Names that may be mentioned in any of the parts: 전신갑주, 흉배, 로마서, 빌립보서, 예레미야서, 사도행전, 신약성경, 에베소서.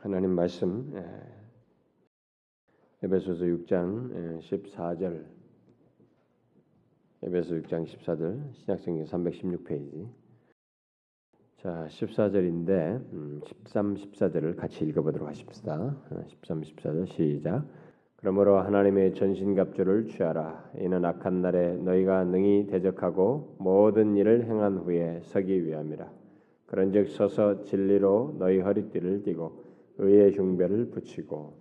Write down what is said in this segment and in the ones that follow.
하나님 말씀 에베소서 6장 14절 에베소서 6장 14절 신약성경 316페이지 자 14절인데 13, 14절을 같이 읽어보도록 하십시다. 13, 14절 시작. 그러므로 하나님의 전신갑주를 취하라. 이는 악한 날에 너희가 능히 대적하고 모든 일을 행한 후에 서기 위함이라. 그런즉 서서 진리로 너희 허리띠를 띠고 의의 흉배를 붙이고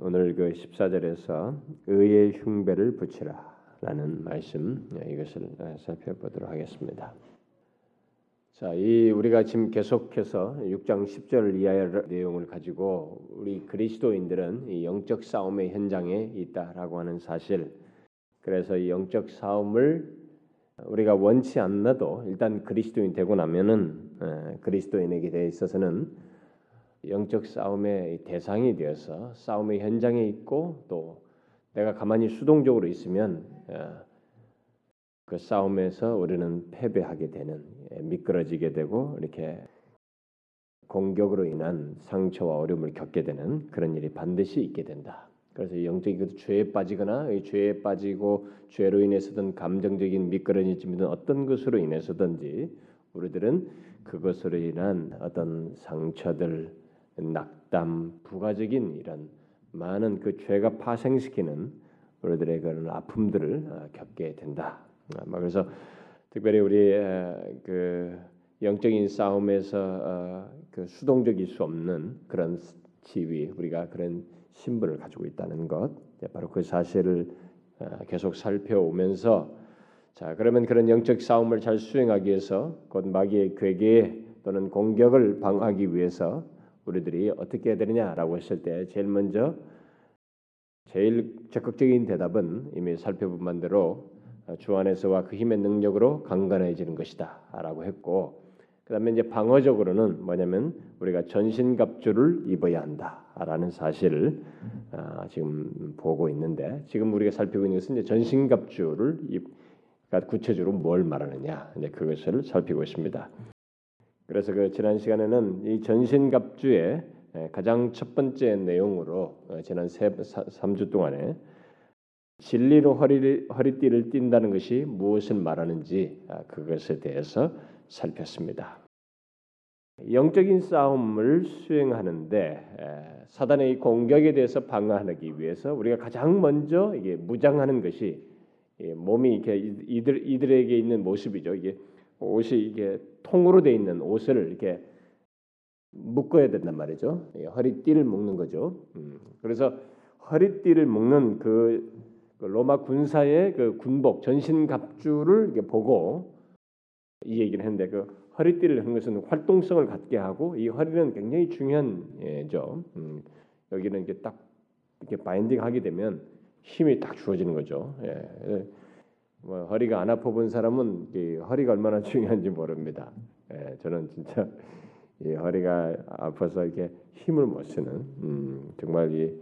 오늘 그 14절에서 의의 흉배를 붙이라 라는 말씀 이것을 살펴보도록 하겠습니다. 자, 이 우리가 지금 계속해서 6장 10절 이하의 내용을 가지고 우리 그리스도인들은 이 영적 싸움의 현장에 있다라고 하는 사실 그래서 이 영적 싸움을 우리가 원치 않나도 일단 그리스도인 되고 나면은 그리스도인에게 대해 있어서는 영적 싸움의 대상이 되어서 싸움의 현장에 있고 또 내가 가만히 수동적으로 있으면 그 싸움에서 우리는 패배하게 되는 미끄러지게 되고 이렇게 공격으로 인한 상처와 어려움을 겪게 되는 그런 일이 반드시 있게 된다. 그래서 영적인 죄에 빠지거나 이 죄에 빠지고 죄로 인해서든 감정적인 미끄러짐이든 어떤 것으로 인해서든지 우리들은 그것으로 인한 어떤 상처들, 낙담, 부가적인 이런 많은 그 죄가 파생시키는 우리들의 그런 아픔들을 겪게 된다. 그래서 특별히 우리 그 영적인 싸움에서 그 수동적일 수 없는 그런 지위, 우리가 그런 신분을 가지고 있다는 것, 바로 그 사실을 계속 살펴오면서 자 그러면 그런 영적 싸움을 잘 수행하기 위해서 곧 마귀의 괴계 또는 공격을 방어하기 위해서 우리들이 어떻게 해야 되느냐라고 했을 때 제일 먼저 제일 적극적인 대답은 이미 살펴본 만대로 주 안에서와 그 힘의 능력으로 강건해지는 것이다라고 했고 그다음에 이제 방어적으로는 뭐냐면 우리가 전신갑주를 입어야 한다라는 사실을 지금 보고 있는데 지금 우리가 살피고 있는 것은 이제 전신갑주를 그러니까 구체적으로 뭘 말하느냐 이제 그것을 살피고 있습니다. 그래서 그 지난 시간에는 이 전신갑주의 가장 첫 번째 내용으로 지난 3주 동안에 진리로 허리띠를 띈다는 것이 무엇을 말하는지 그것에 대해서 살폈습니다. 영적인 싸움을 수행하는데 사단의 공격에 대해서 방어하기 위해서 우리가 가장 먼저 이게 무장하는 것이 몸이 이렇게 이들에게 있는 모습이죠. 이게 옷이 이게 통으로 돼 있는 옷을 이렇게 묶어야 된단 말이죠. 허리띠를 묶는 거죠. 그래서 허리띠를 묶는 그 로마 군사의 그 군복 전신갑주를 이렇게 보고 이 얘기를 했는데 그 허리띠를 하는 것은 활동성을 갖게 하고 이 허리는 굉장히 중요한 점. 여기는 이렇게 딱 이렇게 바인딩하게 되면 힘이 딱 주어지는 거죠. 예. 뭐 허리가 안 아파본 사람은 이 허리가 얼마나 중요한지 모릅니다. 예, 저는 진짜 이 허리가 아파서 이렇게 힘을 못 쓰는 정말 이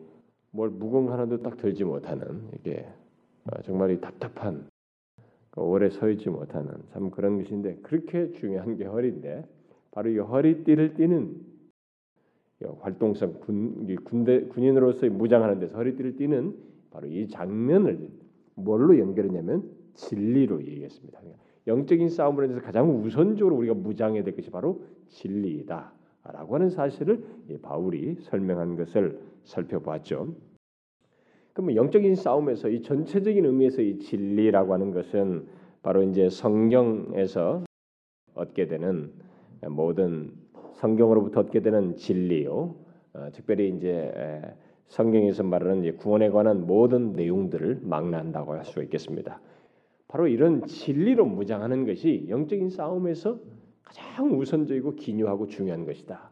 뭘 무거운 하나도 딱 들지 못하는 이게 정말 이 답답한. 오래 서 있지 못하는 참 그런 것인데 그렇게 중요한 게 허리인데 바로 이 허리띠를 띠는 활동성 군인으로서의 무장하는 데서 허리띠를 띠는 바로 이 장면을 뭘로 연결했냐면 진리로 얘기했습니다. 영적인 싸움을 해서 가장 우선적으로 우리가 무장해야 될 것이 바로 진리다라고 하는 사실을 바울이 설명한 것을 살펴봤죠. 그럼 영적인 싸움에서 이 전체적인 의미에서 이 진리라고 하는 것은 바로 이제 성경에서 얻게 되는 모든 성경으로부터 얻게 되는 진리요. 특별히 이제 성경에서 말하는 이제 구원에 관한 모든 내용들을 망라한다고 할 수 있겠습니다. 바로 이런 진리로 무장하는 것이 영적인 싸움에서 가장 우선적이고 기묘하고 중요한 것이다.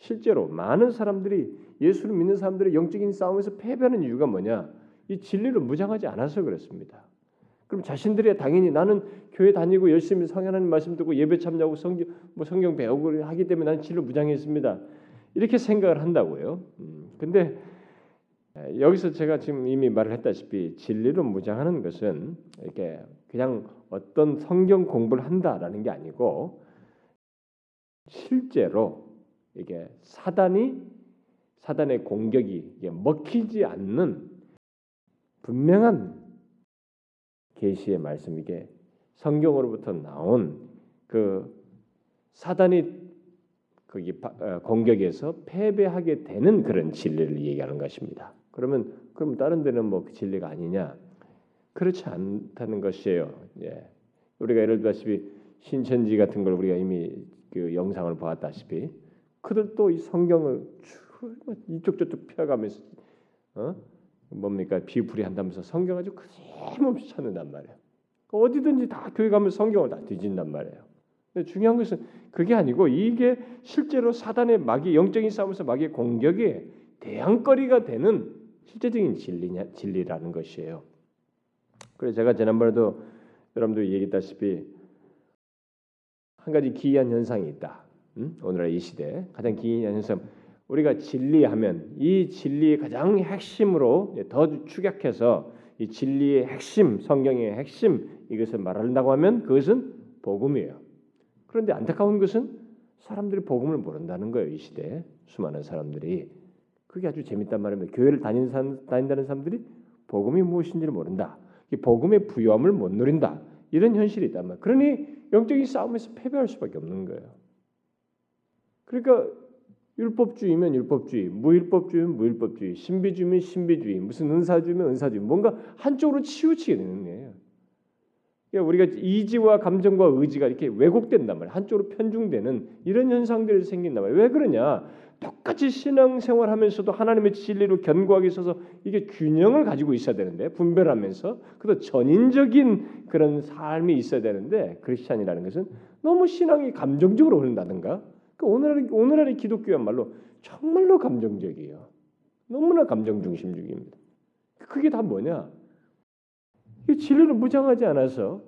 실제로 많은 사람들이 예수를 믿는 사람들이 영적인 싸움에서 패배하는 이유가 뭐냐? 이 진리를 무장하지 않아서 그렇습니다. 그럼 자신들이 당연히 나는 교회 다니고 열심히 성현하는 말씀 듣고 예배 참여하고 성경 배우고 하기 때문에 나는 진리를 무장했습니다. 이렇게 생각을 한다고요. 근데 여기서 제가 지금 이미 말을 했다시피 진리를 무장하는 것은 이렇게 그냥 어떤 성경 공부를 한다라는 게 아니고 실제로 이게 사단의 공격이 먹히지 않는 분명한 계시의 말씀, 이게 성경으로부터 나온 그 사단이 거기 공격에서 패배하게 되는 그런 진리를 얘기하는 것입니다. 그럼 다른 데는 뭐 그 진리가 아니냐? 그렇지 않다는 것이에요. 예. 우리가 예를 들다시피 신천지 같은 걸 우리가 이미 그 영상을 보았다시피 그들도 이 성경을 이쪽 저쪽 펴가면서 뭡니까 비유풀이한다면서 성경 아주 힘없이 찾는단 말이에요. 어디든지 다 교회 가면 성경을 다 뒤진단 말이에요. 근데 중요한 것은 그게 아니고 이게 실제로 사단의 마귀 영적인 싸움에서 마귀의 공격에 대항거리가 되는 실제적인 진리라는 것이에요. 그래서 제가 지난번에도 여러분도 얘기했다시피 한 가지 기이한 현상이 있다. 오늘날 이 시대에 가장 기이한 현상, 우리가 진리하면 이 진리의 가장 핵심으로 더 축약해서 이 진리의 핵심, 성경의 핵심 이것을 말한다고 하면 그것은 복음이에요. 그런데 안타까운 것은 사람들이 복음을 모른다는 거예요. 이 시대에 수많은 사람들이. 그게 아주 재밌단 말이에요. 교회를 다닌다는 사람들이 복음이 무엇인지를 모른다. 이 복음의 부요함을 못 누린다. 이런 현실이 있단 말이에요. 그러니 영적인 싸움에서 패배할 수밖에 없는 거예요. 그러니까 율법주의면 율법주의, 무율법주의면 무율법주의, 신비주의면 신비주의, 무슨 은사주의면 은사주의, 뭔가 한쪽으로 치우치게 되는 거예요. 그러니까 우리가 이지와 감정과 의지가 이렇게 왜곡된단 말이에요. 한쪽으로 편중되는 이런 현상들이 생긴단 말이에요. 왜 그러냐? 똑같이 신앙생활하면서도 하나님의 진리로 견고하게 있어서 이게 균형을 가지고 있어야 되는데, 분별하면서 그래서 전인적인 그런 삶이 있어야 되는데, 크리스찬이라는 것은 너무 신앙이 감정적으로 흐른다든가. 그러니까 오늘날의 기독교야말로 정말로 감정적이에요. 너무나 감정 중심적입니다. 그게 다 뭐냐? 이 진리를 무장하지 않아서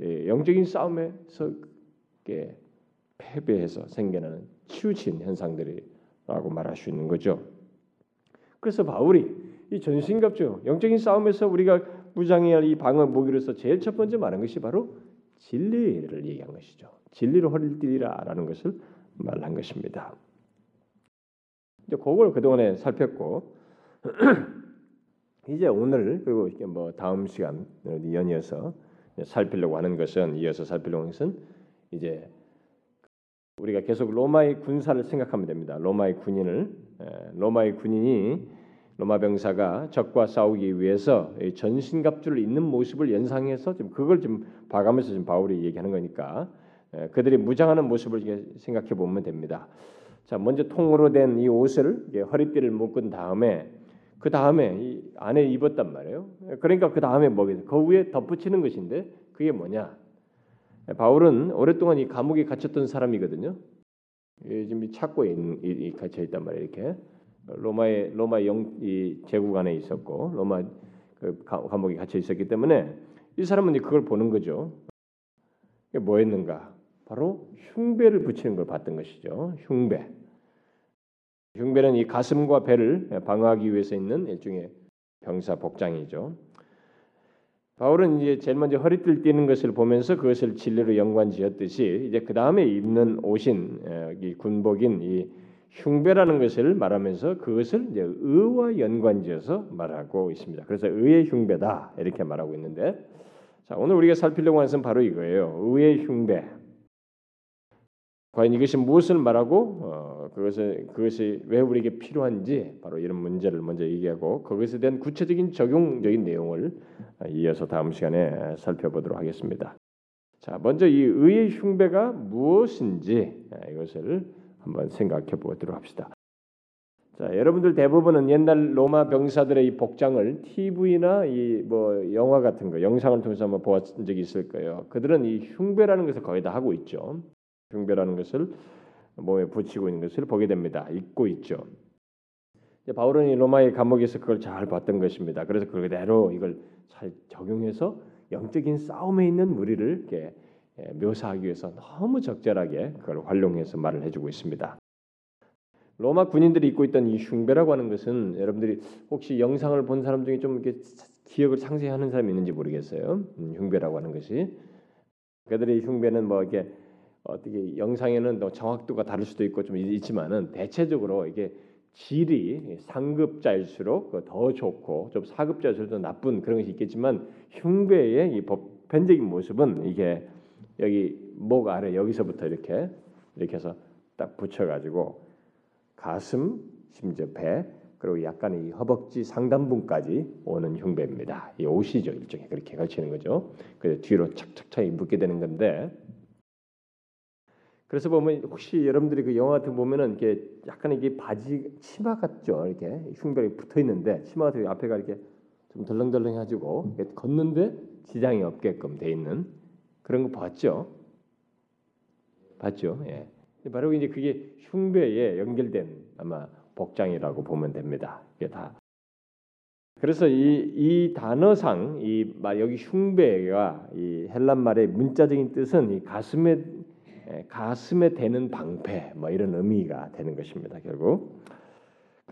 영적인 싸움에서 패배해서 생겨나는 치우친 현상들이라고 말할 수 있는 거죠. 그래서 바울이 이 전신갑주 영적인 싸움에서 우리가 무장해야 할 이 방어 무기로서 제일 첫 번째 말한 것이 바로 진리를 얘기한 것이죠. 진리를 허리띠라라는 것을 말한 것입니다. 이제 그걸 그동안에 살폈고 이제 오늘 그리고 뭐 다음 시간 연이어서 살피려고 하는 것은 이제 우리가 계속 로마의 군사를 생각하면 됩니다. 로마의 군인이 로마 병사가 적과 싸우기 위해서 전신갑주를 입는 모습을 연상해서 좀 그걸 좀 봐가면서 지금 바울이 얘기하는 거니까 그들이 무장하는 모습을 생각해 보면 됩니다. 자, 먼저 통으로 된 이 옷을 허리띠를 묶은 다음에 그 다음에 이 안에 입었단 말이에요. 그러니까 그 다음에 뭐겠어요? 그 위에 덧붙이는 것인데 그게 뭐냐? 바울은 오랫동안 이 감옥에 갇혔던 사람이거든요. 지금 이 창고에 갇혀 있단 말이에요. 이렇게 로마 이 제국 안에 있었고 로마 그 감옥에 갇혀 있었기 때문에 이 사람은 이제 그걸 보는 거죠. 이게 뭐였는가? 바로 흉배를 붙이는 걸 봤던 것이죠. 흉배는 이 가슴과 배를 방어하기 위해서 있는 일종의 병사 복장이죠. 바울은 이제 제일 먼저 허리띠를 띠는 것을 보면서 그것을 진리로 연관지었듯이 이제 그 다음에 입는 옷인 이 군복인 이 흉배라는 것을 말하면서 그것을 이제 의와 연관지어서 말하고 있습니다. 그래서 의의 흉배다 이렇게 말하고 있는데, 자 오늘 우리가 살피려고 하는 것은 바로 이거예요. 의의 흉배. 과연 이것이 무엇을 말하고 그것이 왜 우리에게 필요한지 바로 이런 문제를 먼저 얘기하고 그것에 대한 구체적인 적용적인 내용을 이어서 다음 시간에 살펴보도록 하겠습니다. 자, 먼저 이 의의 흉배가 무엇인지 이것을 한번 생각해 보도록 합시다. 자, 여러분들 대부분은 옛날 로마 병사들의 이 복장을 TV나 이 뭐 영화 같은 거 영상을 통해서 한번 보았던 적이 있을 거예요. 그들은 이 흉배라는 것을 거의 다 하고 있죠. 흉배라는 것을 몸에 붙이고 있는 것을 보게 됩니다. 입고 있죠. 바울은 이 로마의 감옥에서 그걸 잘 봤던 것입니다. 그래서 그대로 이걸 잘 적용해서 영적인 싸움에 있는 우리를 이렇게 묘사하기 위해서 너무 적절하게 그걸 활용해서 말을 해주고 있습니다. 로마 군인들이 입고 있던 이 흉배라고 하는 것은 여러분들이 혹시 영상을 본 사람 중에 좀 이렇게 기억을 상세히 하는 사람이 있는지 모르겠어요. 흉배라고 하는 것이 그들의 흉배는 뭐 이렇게 어떻게 영상에는 정확도가 다를 수도 있고 좀 있지만은 대체적으로 이게 질이 상급자일수록 더 좋고 좀 사급자일수록 더 나쁜 그런 것이 있겠지만 흉배의 이 보편적인 모습은 이게 여기 목 아래 여기서부터 이렇게 해서 딱 붙여가지고 가슴 심지어 배 그리고 약간의 이 허벅지 상단부까지 오는 흉배입니다. 이 옷이죠 일종의 그렇게 걸치는 거죠. 그래서 뒤로 착착착 묶게 되는 건데. 그래서 보면 혹시 여러분들이 그 영화 같은 보면은 이렇게 약간 이게 바지 치마 같죠 이렇게 흉배가 붙어 있는데 치마가 되게 앞에가 이렇게 좀 덜렁덜렁해가지고 걷는데 지장이 없게끔 돼 있는 그런 거 봤죠? 예. 바로 이제 그게 흉배에 연결된 아마 복장이라고 보면 됩니다. 이게 다. 그래서 이 단어상 이 여기 흉배가 이 헬란 말의 문자적인 뜻은 이 가슴에 대는 방패 뭐 이런 의미가 되는 것입니다. 결국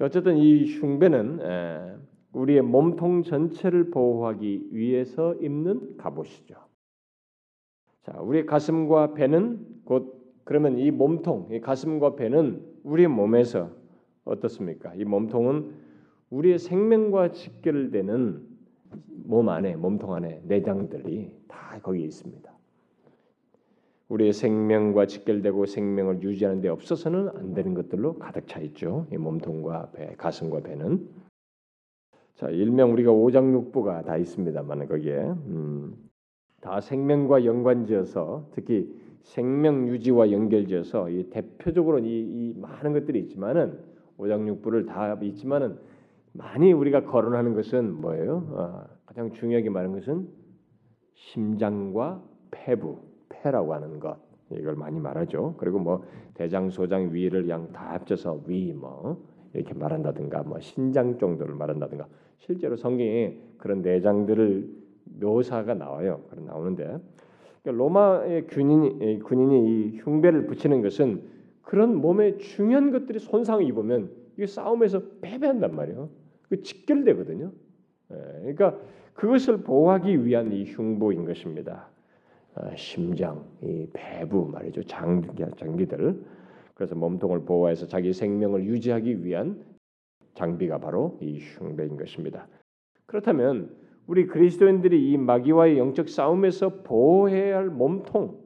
어쨌든 이 흉배는 우리의 몸통 전체를 보호하기 위해서 입는 갑옷이죠. 자, 우리의 가슴과 배는 곧 그러면 이 몸통, 이 가슴과 배는 우리의 몸에서 어떻습니까? 이 몸통은 우리의 생명과 직결되는 몸통 안에 내장들이 다 거기에 있습니다. 우리의 생명과 직결되고 생명을 유지하는 데 없어서는 안 되는 것들로 가득 차 있죠. 이 몸통과 배, 가슴과 배는. 자, 일명 우리가 오장육부가 다 있습니다만 거기에 다 생명과 연관지어서 특히 생명 유지와 연결지어서 이 대표적으로 이 많은 것들이 있지만은 오장육부를 다 있지만은 많이 우리가 거론하는 것은 뭐예요? 가장 중요하게 말하는 것은 심장과 폐부. 폐라고 하는 것 이걸 많이 말하죠. 그리고 뭐 대장, 소장, 위를 양 다 합쳐서 위 뭐 이렇게 말한다든가 뭐 신장 정도를 말한다든가 실제로 성경에 그런 내장들을 묘사가 나와요. 그런 나오는데 로마의 군인이 이 흉배를 붙이는 것은 그런 몸의 중요한 것들이 손상을 입으면 이게 싸움에서 패배한단 말이에요. 그 직결되거든요. 그러니까 그것을 보호하기 위한 이 흉보인 것입니다. 심장, 이 배부 말이죠. 장기들. 그래서 몸통을 보호해서 자기 생명을 유지하기 위한 장비가 바로 이 흉배인 것입니다. 그렇다면 우리 그리스도인들이 이 마귀와의 영적 싸움에서 보호해야 할 몸통,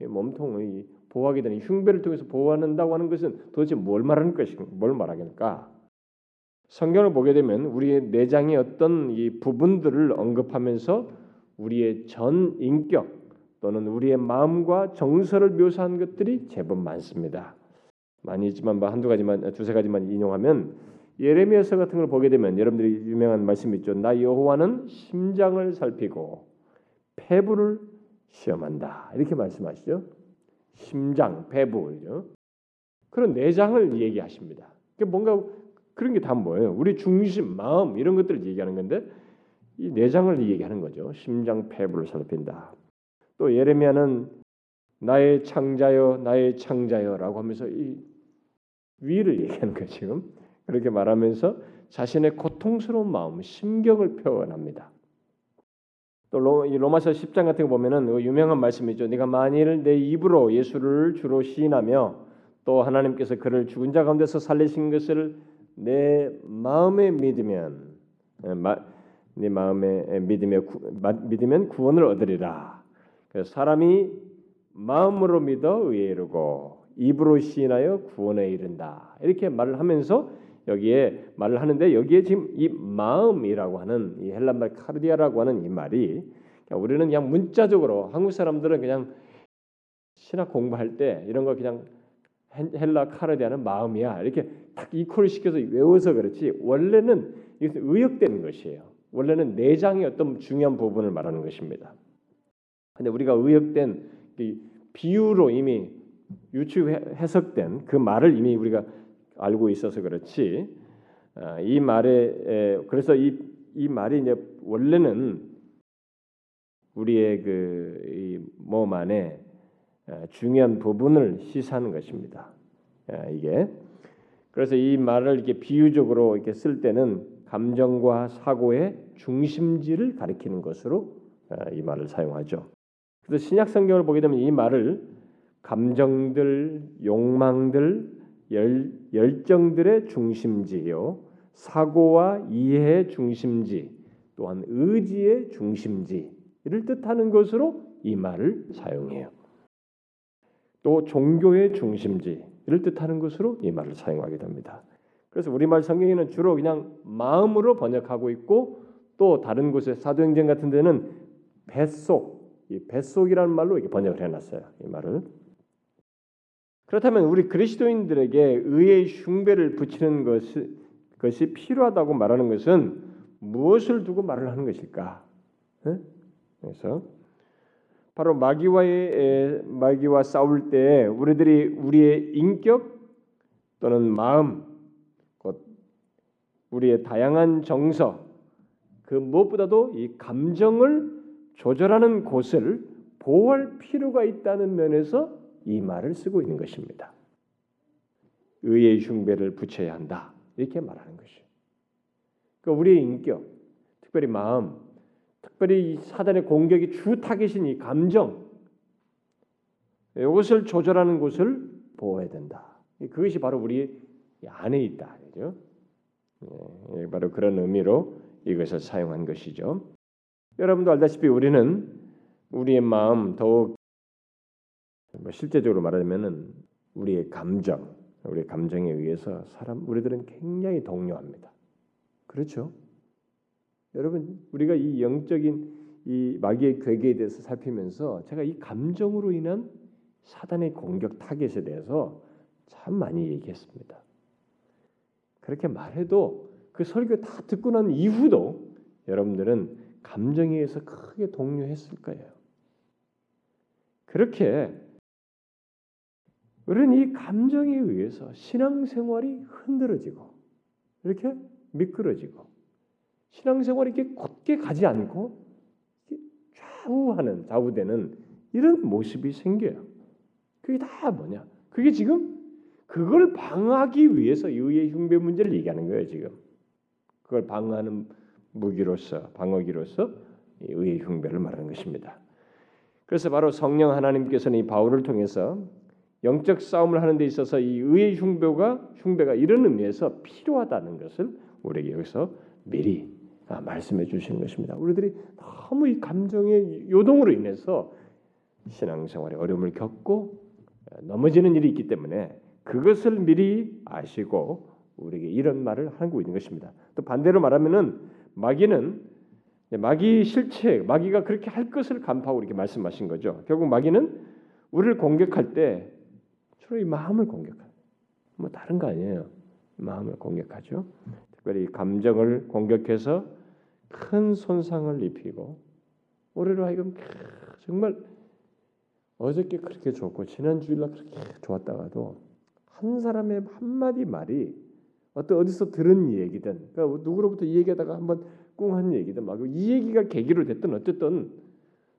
이 몸통을 보호하게 되는 흉배를 통해서 보호한다고 하는 것은 도대체 뭘 말하는 것인가? 뭘 말하겠는가? 성경을 보게 되면 우리의 내장의 어떤 이 부분들을 언급하면서 우리의 전 인격 또는 우리의 마음과 정서를 묘사한 것들이 제법 많습니다. 많이 있지만 뭐 두세 가지만 인용하면 예레미야서 같은 걸 보게 되면 여러분들이 유명한 말씀이 있죠. 나 여호와는 심장을 살피고 폐부를 시험한다. 이렇게 말씀하시죠. 심장, 폐부죠. 그런 내장을 얘기하십니다. 뭔가 그런 게 다 뭐예요? 우리 중심, 마음 이런 것들을 얘기하는 건데 이 내장을 얘기하는 거죠. 심장, 폐부를 살핀다. 또 예레미야는 나의 창자여라고 하면서 이 위를 얘기하는 거예요. 지금 그렇게 말하면서 자신의 고통스러운 마음, 심경을 표현합니다. 또 로마서 10장 같은 거 보면은 유명한 말씀이죠. 네가 만일 내 입으로 예수를 주로 시인하며 또 하나님께서 그를 죽은 자 가운데서 살리신 것을 내 마음에 믿으면 네 마음에 믿으면 구원을 얻으리라. 그래서 사람이 마음으로 믿어 의에 이르고 입으로 시인하여 구원에 이른다. 이렇게 말을 하면서 여기에 말을 하는데 여기에 지금 이 마음이라고 하는 이 헬란말 카르디아라고 하는 이 말이 우리는 그냥 문자적으로 한국 사람들은 그냥 신학 공부할 때 이런 거 그냥 헬라 카르디아는 마음이야 이렇게 딱 이퀄을 시켜서 외워서 그렇지 원래는 이것은 의역되는 것이에요. 원래는 내장의 어떤 중요한 부분을 말하는 것입니다. 그런데 우리가 의역된 비유로 이미 유추해석된 그 말을 이미 우리가 알고 있어서 그렇지 이 말에 그래서 이 말이 이제 원래는 우리의 그 몸 안에 중요한 부분을 시사하는 것입니다. 이게 그래서 이 말을 이렇게 비유적으로 이렇게 쓸 때는 감정과 사고의 중심지를 가리키는 것으로 이 말을 사용하죠. 그래서 신약성경을 보게 되면 이 말을 감정들, 욕망들, 열정들의 중심지요. 사고와 이해의 중심지, 또한 의지의 중심지를 뜻하는 것으로 이 말을 사용해요. 또 종교의 중심지를 뜻하는 것으로 이 말을 사용하게 됩니다. 그래서 우리말 성경에는 주로 그냥 마음으로 번역하고 있고, 또 다른 곳에 사도행전 같은 데는 뱃속, 이 뱃속이라는 말로 이렇게 번역을 해놨어요. 이 말을. 그렇다면 우리 그리스도인들에게 의의 흉배를 붙이는 것이 필요하다고 말하는 것은 무엇을 두고 말을 하는 것일까? 그래서 바로 마귀와 싸울 때 우리들이 우리의 인격 또는 마음, 곧 우리의 다양한 정서, 그 무엇보다도 이 감정을 조절하는 곳을 보호할 필요가 있다는 면에서 이 말을 쓰고 있는 것입니다. 의의 흉배를 붙여야 한다, 이렇게 말하는 것이죠. 그러니까 우리의 인격, 특별히 마음, 특별히 사단의 공격이 주 타깃인 이 감정, 이것을 조절하는 곳을 보호해야 된다. 그것이 바로 우리 안에 있다, 그죠? 바로 그런 의미로 이것을 사용한 것이죠. 여러분도 알다시피 우리는 우리의 마음, 더욱 실제적으로 말하자면은 우리의 감정, 우리의 감정에 의해서 우리들은 굉장히 동요합니다. 그렇죠? 여러분, 우리가 이 영적인 이 마귀의 괴계에 대해서 살피면서 제가 이 감정으로 인한 사단의 공격 타겟에 대해서 참 많이 얘기했습니다. 그렇게 말해도 그 설교 다 듣고 난 이후도 여러분들은 감정에 의해서 크게 동요했을 거예요. 그렇게 우리는 이 감정에 의해서 신앙생활이 흔들어지고 이렇게 미끄러지고 신앙생활이 이렇게 곧게 가지 않고 좌우되는 이런 모습이 생겨요. 그게 다 뭐냐? 그게 지금 그걸 방어하기 위해서 의의 흉배 문제를 얘기하는 거예요. 지금 그걸 방어하는 무기로서, 방어기로서 의의 흉배를 말하는 것입니다. 그래서 바로 성령 하나님께서는 이 바울을 통해서 영적 싸움을 하는 데 있어서 이 의의 흉배가 이런 의미에서 필요하다는 것을 우리에게 여기서 미리 말씀해 주시는 것입니다. 우리들이 너무 이 감정의 요동으로 인해서 신앙생활에 어려움을 겪고 넘어지는 일이 있기 때문에 그것을 미리 아시고 우리에게 이런 말을 하고 있는 것입니다. 또 반대로 말하면은 마귀가 그렇게 할 것을 간파하고 이렇게 말씀하신 거죠. 결국 마귀는 우리를 공격할 때 주로 이 마음을 공격해요. 뭐 다른 거 아니에요. 마음을 공격하죠. 특별히 감정을 공격해서 큰 손상을 입히고 우리로 하여금 정말 어저께 그렇게 좋고 지난 주일날 그렇게 좋았다가도 한 사람의 한마디 말이 어디서 들은 얘기든, 그러니까 누구로부터 이 얘기하다가 한번 꿍한 얘기든, 막 이 얘기가 계기로 됐든 어쨌든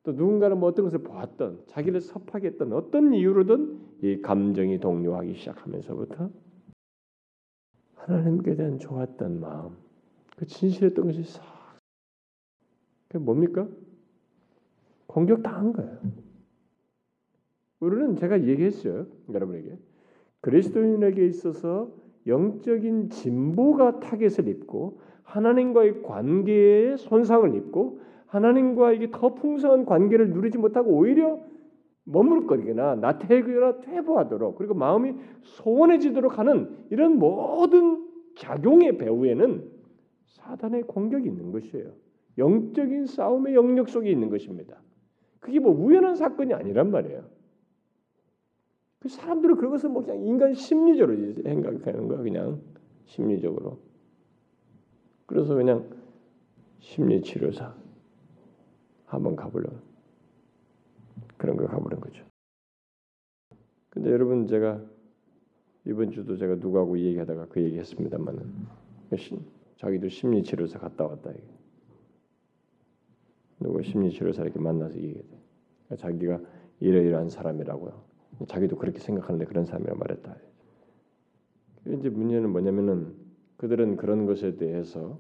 또 누군가는 뭐 어떤 것을 보았던, 자기를 섭하게 했던 어떤 이유로든 이 감정이 동요하기 시작하면서부터 하나님께 대한 좋았던 마음, 그 진실했던 것이 싹, 그게 뭡니까? 공격당한 거예요. 우리는 제가 얘기했어요, 여러분에게. 그리스도인에게 있어서 영적인 진보가 타겟을 입고 하나님과의 관계에 손상을 입고 하나님과 이게 더 풍성한 관계를 누리지 못하고 오히려 머무르거리거나 나태해지거나 퇴보하도록, 그리고 마음이 소원해지도록 하는 이런 모든 작용의 배후에는 사단의 공격이 있는 것이에요. 영적인 싸움의 영역 속에 있는 것입니다. 그게 뭐 우연한 사건이 아니란 말이에요. 사람들은 그것을 뭐 그냥 인간 심리적으로 생각하는 거야, 그냥 심리적으로. 그래서 그냥 심리치료사 한번 가보려고 그런 거 가보는 거죠. 근데 여러분, 제가 이번 주도 제가 누구하고 이 얘기하다가 그 얘기했습니다만은 자기도 심리치료사 갔다 왔다 이게. 누구 심리치료사 이렇게 만나서 얘기해. 자기가 이러이러한 사람이라고요. 자기도 그렇게 생각하는데 그런 사람이라고 말했다. 이제 문제는 뭐냐면은 그들은 그런 것에 대해서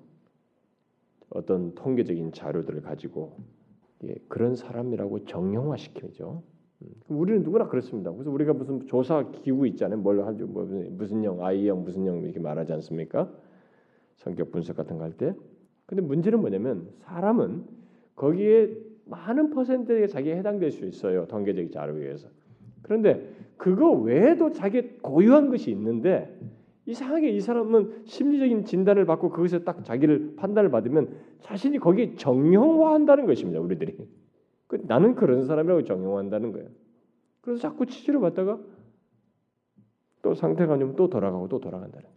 어떤 통계적인 자료들을 가지고 그런 사람이라고 정형화시키죠. 우리는 누구나 그렇습니다. 그래서 우리가 무슨 조사 기구 있잖아요. 뭘 하죠? 무슨 영, I형, 무슨 영 이렇게 말하지 않습니까? 성격 분석 같은 거 할 때. 근데 문제는 뭐냐면 사람은 거기에 많은 퍼센트에 자기에 해당될 수 있어요. 통계적 자료에 의해서. 그런데 그거 외에도 자기 고유한 것이 있는데 이상하게 이 사람은 심리적인 진단을 받고 그것에 딱 자기를 판단을 받으면 자신이 거기에 정형화한다는 것입니다. 우리들이. 나는 그런 사람이라고 정형화한다는 거예요. 그래서 자꾸 치료를 받다가 또 상태가 좀 또 돌아가고 또 돌아간다는 거예요.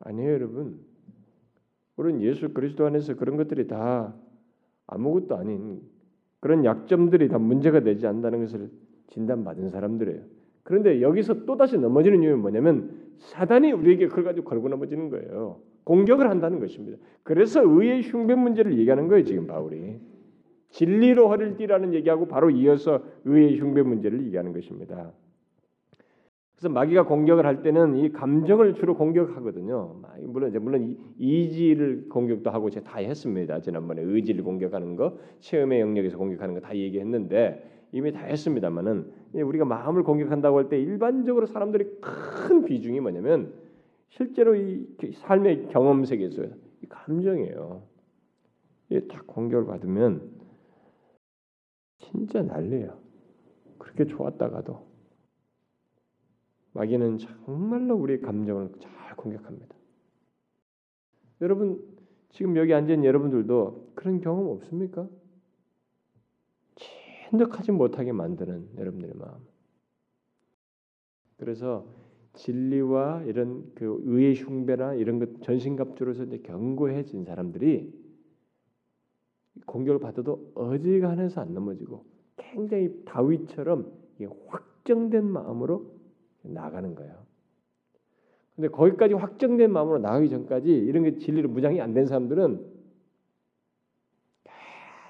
아니에요, 여러분. 우리는 예수 그리스도 안에서 그런 것들이 다 아무것도 아닌 그런 약점들이 다 문제가 되지 않는다는 것을 진단받은 사람들이에요. 그런데 여기서 또다시 넘어지는 이유는 뭐냐면 사단이 우리에게 그걸 가지고 걸고 넘어지는 거예요. 공격을 한다는 것입니다. 그래서 의의 흉배 문제를 얘기하는 거예요. 지금 바울이. 진리로 허리를 띠라는 얘기하고 바로 이어서 의의 흉배 문제를 얘기하는 것입니다. 그래서 마귀가 공격을 할 때는 이 감정을 주로 공격하거든요. 물론 이지를 공격도 하고 제가 다 했습니다. 지난번에 의지를 공격하는 거, 체험의 영역에서 공격하는 거 다 얘기했는데 이미 다 했습니다만은 우리가 마음을 공격한다고 할 때 일반적으로 사람들이 큰 비중이 뭐냐면 실제로 이 삶의 경험 세계에서 이 감정이에요. 이게 딱 공격을 받으면 진짜 난리예요. 그렇게 좋았다가도. 마귀는 정말로 우리의 감정을 잘 공격합니다. 여러분 지금 여기 앉은 여러분들도 그런 경험 없습니까? 진득하지 못하게 만드는 여러분들의 마음. 그래서 진리와 이런 그 의의 흉배나 이런 것 전신갑주로서 이제 견고해진 사람들이 공격을 받아도 어지간해서 안 넘어지고 굉장히 다윗처럼 확정된 마음으로 나가는 거예요. 근데 거기까지 확정된 마음으로 나가기 전까지 이런 게 진리로 무장이 안 된 사람들은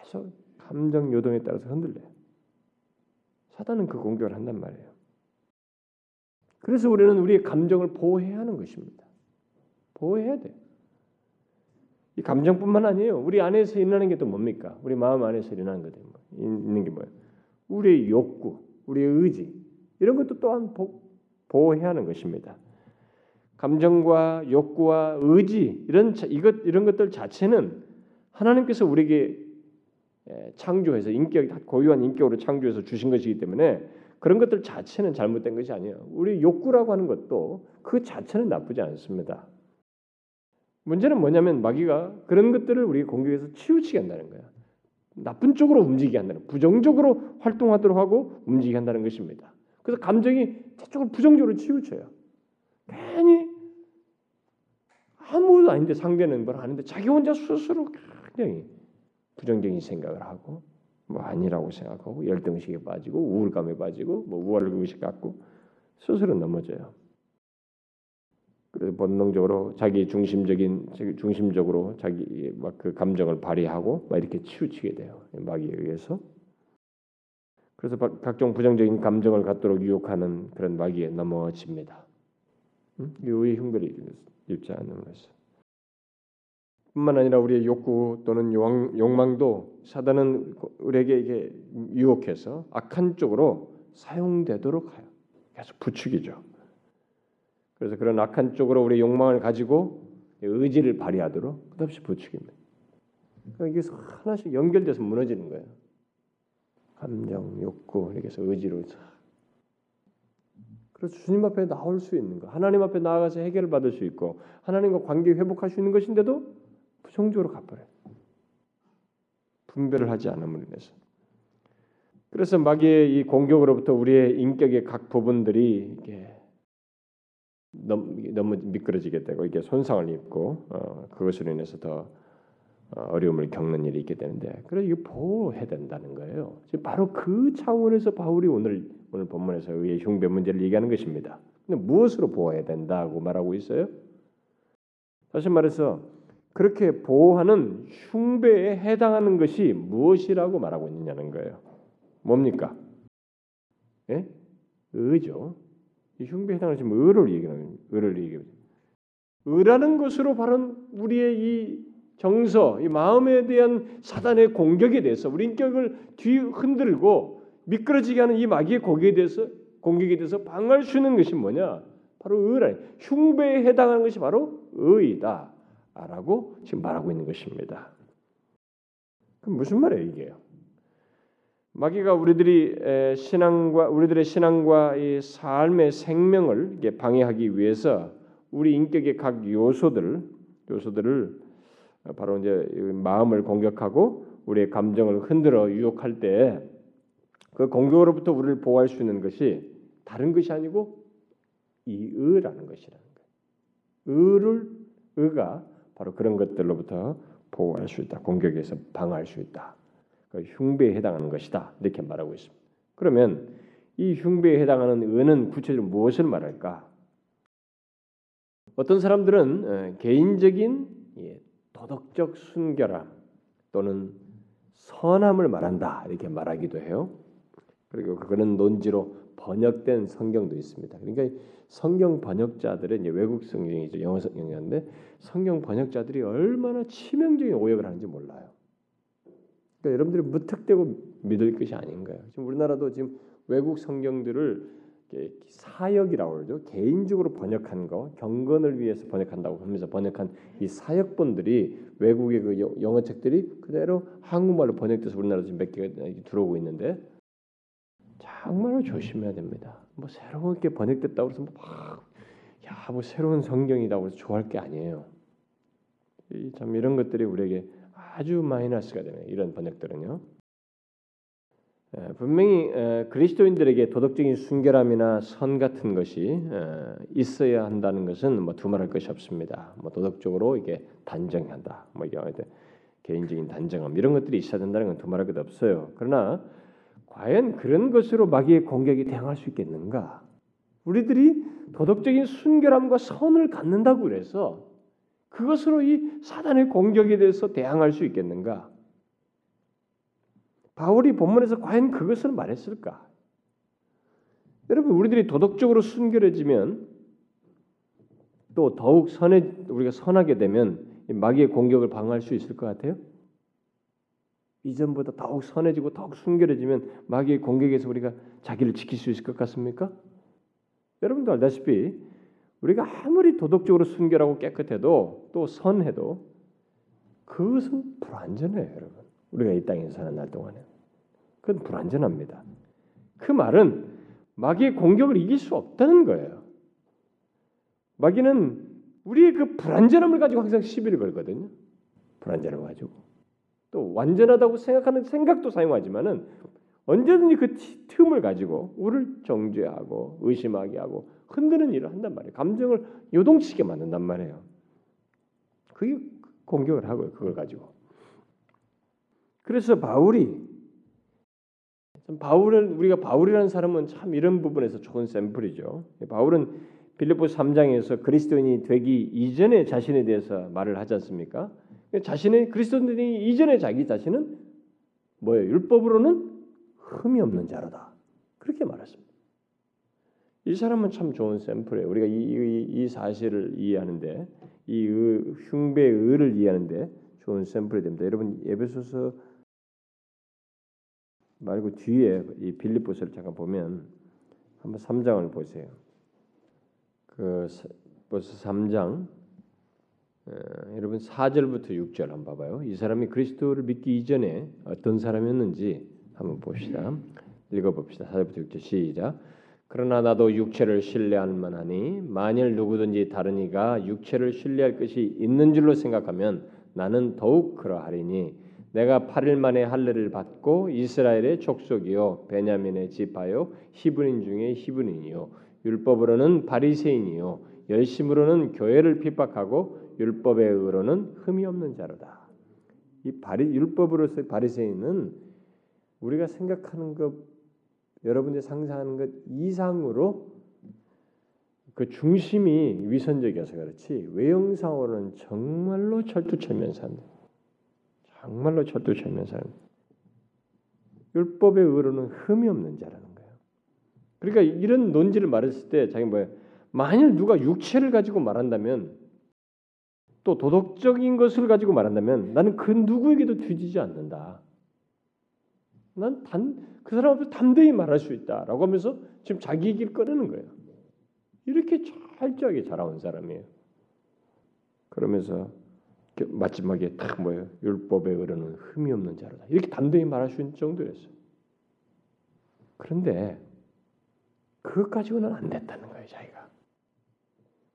계속 감정 요동에 따라서 흔들려요. 사단은 그 공격을 한단 말이에요. 그래서 우리는 우리의 감정을 보호해야 하는 것입니다. 보호해야 돼요. 이 감정뿐만 아니에요. 우리 안에서 일어나는 게 또 뭡니까? 우리 마음 안에서 일어나는 게 있는 게 뭐예요? 우리의 욕구, 우리의 의지 이런 것도 또한 보호해야 하는 것입니다. 감정과 욕구와 의지 이런 것들 자체는 하나님께서 우리에게 창조해서 인격 고유한 인격으로 창조해서 주신 것이기 때문에 그런 것들 자체는 잘못된 것이 아니에요. 우리 욕구라고 하는 것도 그 자체는 나쁘지 않습니다. 문제는 뭐냐면 마귀가 그런 것들을 우리 공격해서 치우치게 한다는 거야. 나쁜 쪽으로 움직이게 한다는, 부정적으로 활동하도록 하고 움직이게 한다는 것입니다. 그래서 감정이 저쪽으로 부정적으로 치우쳐요. 괜히 아무도 아닌데 상대는 뭘 아는데 자기 혼자 스스로 굉장히 부정적인 생각을 하고 뭐 아니라고 생각하고 열등식에 빠지고 우울감에 빠지고 뭐 우월의식 갖고 스스로 넘어져요. 그래서 본능적으로 중심적으로 자기 막 그 감정을 발휘하고 막 이렇게 치우치게 돼요. 마귀에 의해서. 그래서 각종 부정적인 감정을 갖도록 유혹하는 그런 마귀에 넘어집니다. 의의 흉배를 입지 않는 것이. 뿐만 아니라 우리의 욕구 또는 욕망도 사단은 우리에게 이게 유혹해서 악한 쪽으로 사용되도록 해요. 계속 부추기죠. 그래서 그런 악한 쪽으로 우리의 욕망을 가지고 의지를 발휘하도록 끝없이 부추깁니다. 그러니까 이게 하나씩 연결돼서 무너지는 거예요. 감정, 욕구, 이렇게 해서 의지로. 그래서 주님 앞에 나올 수 있는 거, 하나님 앞에 나아가서 해결을 받을 수 있고 하나님과 관계 회복할 수 있는 것인데도 부정적으로 갚아요. 분별을 하지 않음으로 인해서. 그래서 마귀의 이 공격으로부터 우리의 인격의 각 부분들이 이게 너무 미끄러지게 되고 이게 손상을 입고 그것으로 인해서 더 어려움을 겪는 일이 있게 되는데, 그래서 이거 보호해야 된다는 거예요. 지금 바로 그 차원에서 바울이 오늘 본문에서 의의 흉배 문제를 얘기하는 것입니다. 근데 무엇으로 보호해야 된다고 말하고 있어요? 다시 말해서 그렇게 보호하는 흉배에 해당하는 것이 무엇이라고 말하고 있느냐는 거예요. 뭡니까? 예? 의죠. 이 흉배에 해당하는 지금 의를 얘기하는 거예요. 의를 얘기해요. 의라는 것으로 바로 우리의 이 정서, 이 마음에 대한 사단의 공격에 대해서 우리 인격을 뒤흔들고 미끄러지게 하는 이 마귀의 공격에 대해서 방어할 수 있는 것이 뭐냐? 바로 의라. 흉배에 해당하는 것이 바로 의다라고 지금 말하고 있는 것입니다. 그럼 무슨 말이에요 이게요? 마귀가 우리들의 신앙과 이 삶의 생명을 방해하기 위해서 우리 인격의 각 요소들을 바로 이제 마음을 공격하고 우리의 감정을 흔들어 유혹할 때 그 공격으로부터 우리를 보호할 수 있는 것이 다른 것이 아니고 이 의라는 것이라는 거예요. 의가 바로 그런 것들로부터 보호할 수 있다. 공격에서 방어할 수 있다. 흉배에 해당하는 것이다. 이렇게 말하고 있습니다. 그러면 이 흉배에 해당하는 의는 구체적으로 무엇을 말할까? 어떤 사람들은 개인적인 도덕적 순결함 또는 선함을 말한다. 이렇게 말하기도 해요. 그리고 그거는 논지로 번역된 성경도 있습니다. 그러니까 성경 번역자들은 외국 성경이죠. 영어 성경인데 성경 번역자들이 얼마나 치명적인 오역을 하는지 몰라요. 그러니까 여러분들이 무턱대고 믿을 것이 아닌 거예요. 지금 우리나라도 지금 외국 성경들을 사역이라고 그러죠. 개인적으로 번역한 거, 경건을 위해서 번역한다고 하면서 번역한 이 사역본들이 외국의 그 영어 책들이 그대로 한국말로 번역돼서 우리나라도 지금 몇 개가 들어오고 있는데 정말로 조심해야 됩니다. 뭐 새롭게 번역됐다고 해서 뭐 새로운 성경이라고 해서 좋아할 게 아니에요. 참 이런 것들이 우리에게 아주 마이너스가 되네요. 이런 번역들은요. 분명히 그리스도인들에게 도덕적인 순결함이나 선 같은 것이 있어야 한다는 것은 뭐 두말할 것이 없습니다. 뭐 도덕적으로 이게 단정한다. 뭐 개인적인 단정함 이런 것들이 있어야 된다는 건 두말할 것도 없어요. 그러나 과연 그런 것으로 마귀의 공격이 대항할 수 있겠는가? 우리들이 도덕적인 순결함과 선을 갖는다고 그래서 그것으로 이 사단의 공격에 대해서 대항할 수 있겠는가? 바울이 본문에서 과연 그것을 말했을까? 여러분, 우리들이 도덕적으로 순결해지면 또 더욱 우리가 선하게 되면 마귀의 공격을 방어할 수 있을 것 같아요? 이전보다 더욱 선해지고 더욱 순결해지면 마귀의 공격에서 우리가 자기를 지킬 수 있을 것 같습니까? 여러분도 알다시피 우리가 아무리 도덕적으로 순결하고 깨끗해도 또 선해도 그것은 불완전해요, 여러분. 우리가 이 땅에서 사는 날 동안에 그건 불완전합니다. 그 말은 마귀의 공격을 이길 수 없다는 거예요. 마귀는 우리의 그 불완전함을 가지고 항상 시비를 걸거든요. 불완전함을 가지고. 또 완전하다고 생각하는 생각도 사용하지만은 언제든지 그 틈을 가지고 우리를 정죄하고 의심하게 하고 흔드는 일을 한단 말이에요. 감정을 요동치게 만든단 말이에요. 그게 공격을 하고요. 그걸 가지고. 그래서 바울은 우리가 바울이라는 사람은 참 이런 부분에서 좋은 샘플이죠. 바울은 빌립보서 3장에서 그리스도인이 되기 이전에 자신에 대해서 말을 하지 않습니까? 자신의 그리스도인이 이전에 자기 자신은 뭐예요? 율법으로는 흠이 없는 자로다. 그렇게 말했습니다. 이 사람은 참 좋은 샘플이에요. 우리가 이 사실을 이해하는데 이 흉배의 의를 이해하는데 좋은 샘플이 됩니다. 여러분 에베소서 말고 뒤에 이 빌립보서를 잠깐 보면 한번 3장을 보세요. 그 벌써 3장 여러분 4절부터 6절 한번 봐봐요. 이 사람이 그리스도를 믿기 이전에 어떤 사람이었는지 한번 봅시다. 읽어봅시다. 4절부터 6절 시작. 그러나 나도 육체를 신뢰할 만하니 만일 누구든지 다른 이가 육체를 신뢰할 것이 있는 줄로 생각하면 나는 더욱 그러하리니 내가 8일 만에 할례를 받고 이스라엘의 족속이요 베냐민의 지파요 히브리인 중에 히브리인이요 율법으로는 바리새인이요 열심으로는 교회를 핍박하고 율법의 의로는 흠이 없는 자로다. 이 율법으로서의 바리새인은 우리가 생각하는 것, 여러분들이 상상하는 것 이상으로 그 중심이 위선적이어서 그렇지 외형상으로는 정말로 철두철미한 사람들, 정말로 철두철미한 사람들. 율법의 의로는 흠이 없는 자라는 거예요. 그러니까 이런 논지를 말했을 때 자기 만일 누가 육체를 가지고 말한다면 또 도덕적인 것을 가지고 말한다면 나는 그 누구에게도 뒤지지 않는다. 난 그 사람 앞에서 담대히 말할 수 있다라고 하면서 지금 자기 얘기를 꺼내는 거예요. 이렇게 철저하게 자라온 사람이에요. 그러면서 마지막에 딱 뭐예요? 율법에 의로는 흠이 없는 자로다. 이렇게 담대히 말할 수 있는 정도였어요. 그런데 그것 가지고는 안 됐다는 거예요. 자기가.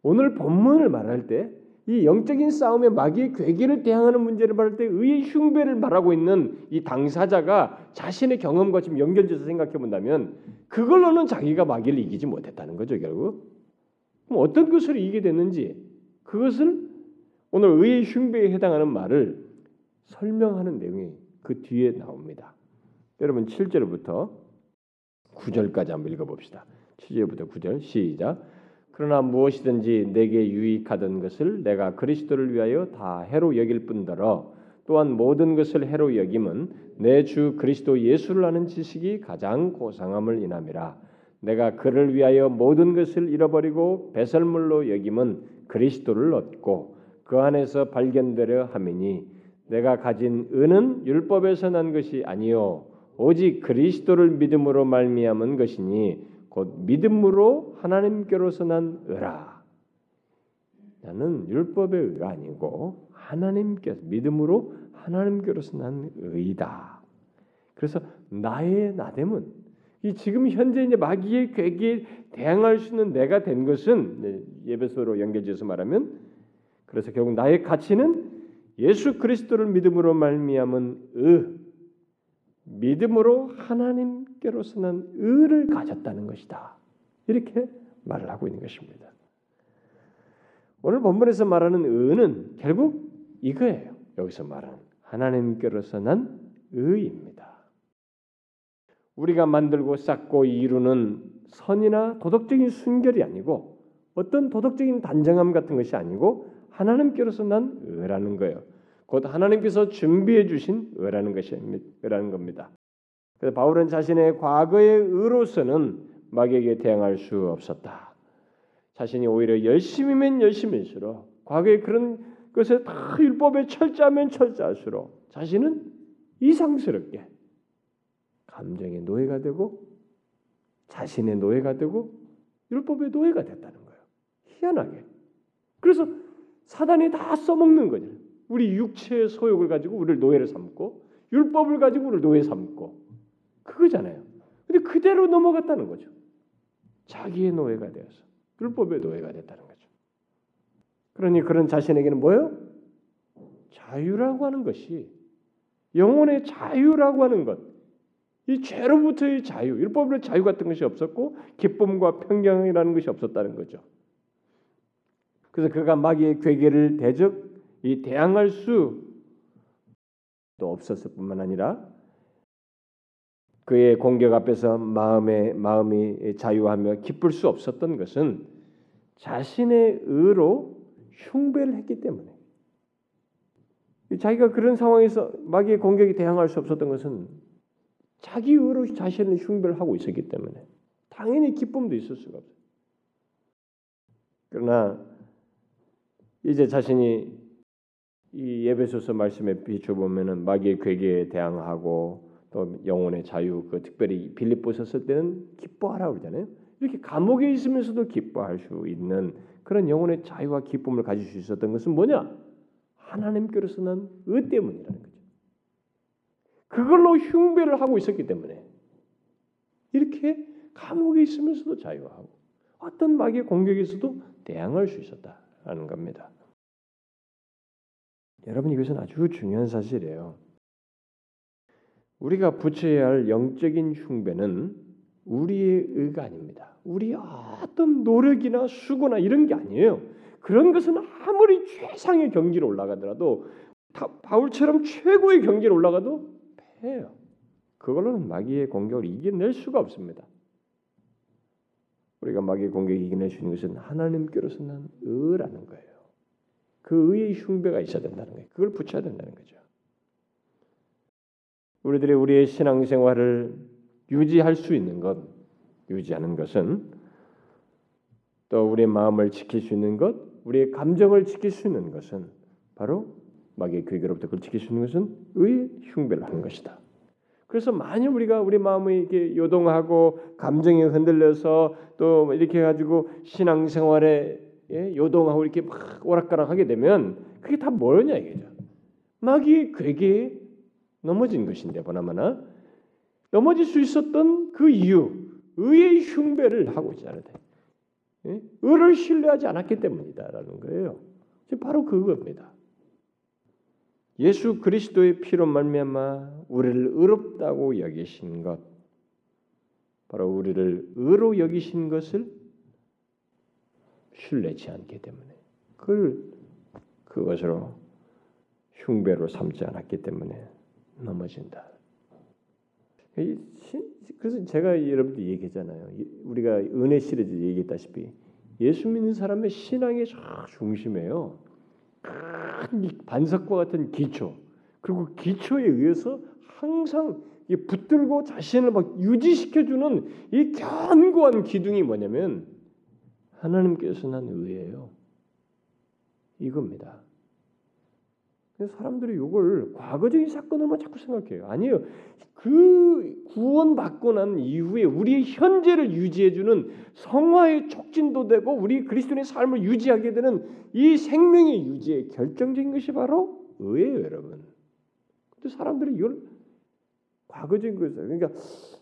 오늘 본문을 말할 때 이 영적인 싸움의 마귀의 괴계를 대항하는 문제를 말할 때 의의 흉배를 말하고 있는 이 당사자가 자신의 경험과 지금 연결돼서 생각해 본다면 그걸로는 자기가 마귀를 이기지 못했다는 거죠. 결국. 그럼 어떤 것으로 이기게 됐는지 그것을 오늘 의의 흉배에 해당하는 말을 설명하는 내용이 그 뒤에 나옵니다. 여러분 7절부터 9절까지 한번 읽어봅시다. 7절부터 9절 시작. 그러나 무엇이든지 내게 유익하던 것을 내가 그리스도를 위하여 다 해로 여길 뿐더러 또한 모든 것을 해로 여김은 내 주 그리스도 예수를 아는 지식이 가장 고상함을 인함이라. 내가 그를 위하여 모든 것을 잃어버리고 배설물로 여김은 그리스도를 얻고 그 안에서 발견되려 함이니 내가 가진 은은 율법에서 난 것이 아니요 오직 그리스도를 믿음으로 말미암은 것이니 곧 믿음으로 하나님께로서 난 의라. 나는 율법의 의가 아니고 하나님께서 믿음으로 하나님께로서 난 의이다. 그래서 나의 나됨은 이 지금 현재 이제 마귀의 괴기에 대항할 수 있는 내가 된 것은 예배소로 연결지어서 말하면 그래서 결국 나의 가치는 예수 그리스도를 믿음으로 말미암은 의, 믿음으로 하나님께로서 난 의를 가졌다는 것이다. 이렇게 말을 하고 있는 것입니다. 오늘 본문에서 말하는 의는 결국 이거예요. 여기서 말하는 하나님께로서 난 의입니다. 우리가 만들고 쌓고 이루는 선이나 도덕적인 순결이 아니고 어떤 도덕적인 단정함 같은 것이 아니고 하나님께로서 난 의라는 거예요. 곧 하나님께서 준비해 주신 의라는 것입니다. 의라는 겁니다. 그래서 바울은 자신의 과거의 의로서는 마귀에게 대항할 수 없었다. 자신이 오히려 열심이면 열심일수록 과거의 그런 것에 다 율법에 철저하면 철저할수록 자신은 이상스럽게 감정의 노예가 되고 자신의 노예가 되고 율법의 노예가 됐다는 거예요. 희한하게. 그래서 사단이 다 써먹는 거죠. 우리 육체의 소욕을 가지고 우리를 노예를 삼고 율법을 가지고 우리를 노예 삼고 그거잖아요. 근데 그대로 넘어갔다는 거죠. 자기의 노예가 되어서 율법의 노예가 됐다는 거죠. 그러니 그런 자신에게는 뭐예요? 자유라고 하는 것이 영혼의 자유라고 하는 것, 이 죄로부터의 자유, 율법으로의 자유 같은 것이 없었고 기쁨과 평강이라는 것이 없었다는 거죠. 그래서 그가 마귀의 괴계를 대항할 수도 없었을 뿐만 아니라 그의 공격 앞에서 마음이 자유하며 기쁠 수 없었던 것은 자신의 의로 흉배를 했기 때문에 자기가 그런 상황에서 마귀의 공격에 대항할 수 없었던 것은 자기 의로 자신을 흉배를 하고 있었기 때문에 당연히 기쁨도 있을 수가 없어요. 그러나 이제 자신이 이 에베소서 말씀에 비춰보면은 마귀의 괴계에 대항하고 또 영혼의 자유, 그 특별히 빌립보서 썼을 때는 기뻐하라고 그러잖아요. 이렇게 감옥에 있으면서도 기뻐할 수 있는 그런 영혼의 자유와 기쁨을 가질 수 있었던 것은 뭐냐? 하나님께로서 난 의 때문이라는 거죠. 그걸로 흉배를 하고 있었기 때문에 이렇게 감옥에 있으면서도 자유하고 어떤 마귀의 공격에서도 대항할 수 있었다라는 겁니다. 여러분 이것은 아주 중요한 사실이에요. 우리가 붙여야 할 영적인 흉배는 우리의 의가 아닙니다. 우리의 어떤 노력이나 수고나 이런 게 아니에요. 그런 것은 아무리 최상의 경지로 올라가더라도 바울처럼 최고의 경지로 올라가도 패요. 그걸로는 마귀의 공격을 이겨낼 수가 없습니다. 우리가 마귀의 공격을 이겨낼 수 있는 것은 하나님께로서 난 의라는 거예요. 그 의의 흉배가 있어야 된다는 거예요. 그걸 붙여야 된다는 거죠. 우리들이 우리의 신앙생활을 유지할 수 있는 것, 유지하는 것은 또 우리의 마음을 지킬 수 있는 것, 우리의 감정을 지킬 수 있는 것은 바로 마귀의 괴계로부터 그걸 지킬 수 있는 것은 의의 흉배를 하는 것이다. 그래서 많이 우리가 우리 마음이 이렇게 요동하고 감정이 흔들려서 또 이렇게 해가지고 신앙생활에 요동하고 이렇게 막 오락가락하게 되면 그게 다 뭐냐 이거죠. 마귀의 궤계에 넘어진 것인데 보나마나 넘어질 수 있었던 그 이유, 의의 흉배를 하고 있잖아요. 의를 신뢰하지 않았기 때문이다라는 거예요. 바로 그겁니다. 예수 그리스도의 피로 말미암아 우리를 의롭다고 여기신 것, 바로 우리를 의로 여기신 것을 신뢰치 않기 때문에, 그것으로 흉배로 삼지 않았기 때문에 넘어진다. 그래서 제가 여러분들 얘기했잖아요. 우리가 은혜 시리즈 얘기했다시피 예수 믿는 사람의 신앙의 중심에요, 큰 반석과 같은 기초, 그리고 기초에 의해서 항상 붙들고 자신을 막 유지시켜주는 이 견고한 기둥이 뭐냐면 하나님께서 난 의예요, 이겁니다. 근데 사람들이 이걸 과거적인 사건으로만 자꾸 생각해요. 아니에요. 그 구원받고 난 이후에 우리의 현재를 유지해주는 성화의 촉진도 되고 우리 그리스도인의 삶을 유지하게 되는 이 생명의 유지의 결정적인 것이 바로 의예요, 여러분. 근데 사람들이 이걸 과거적인 거죠. 그러니까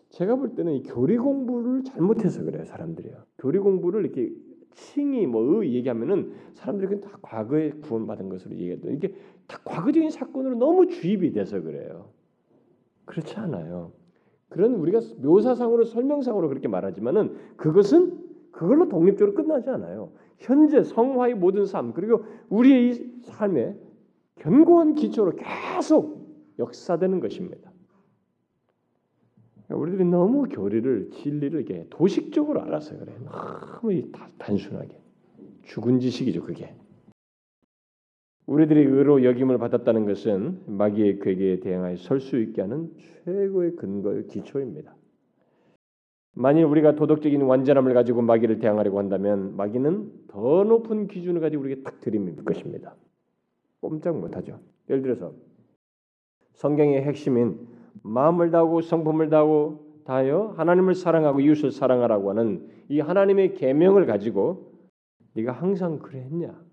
제가 볼 때는 이 교리 공부를 잘못해서 그래요, 사람들이요. 교리 공부를 이렇게 칭이 뭐의 얘기하면은 사람들이 그냥 다 과거에 구원받은 것으로 얘기해도 이게 다 과거적인 사건으로 너무 주입이 돼서 그래요. 그렇지 않아요. 그런 우리가 묘사상으로 설명상으로 그렇게 말하지만은 그것은 그걸로 독립적으로 끝나지 않아요. 현재 성화의 모든 삶, 그리고 우리의 이 삶에 견고한 기초로 계속 역사되는 것입니다. 우리들이 너무 교리를, 진리를 이렇게 도식적으로 알아서 그래. 너무 단순하게. 죽은 지식이죠, 그게. 우리들이 의로 여김을 받았다는 것은 마귀의 궤계에 대항하여 설 수 있게 하는 최고의 근거의 기초입니다. 만일 우리가 도덕적인 완전함을 가지고 마귀를 대항하려고 한다면 마귀는 더 높은 기준을 가지고 우리에게 탁 들이밀 것입니다. 꼼짝 못하죠. 예를 들어서 성경의 핵심인 마음을 다하고 성품을 다하여 하나님을 사랑하고 이웃을 사랑하라고 하는 이 하나님의 계명을 가지고 네가 항상 그래 했냐?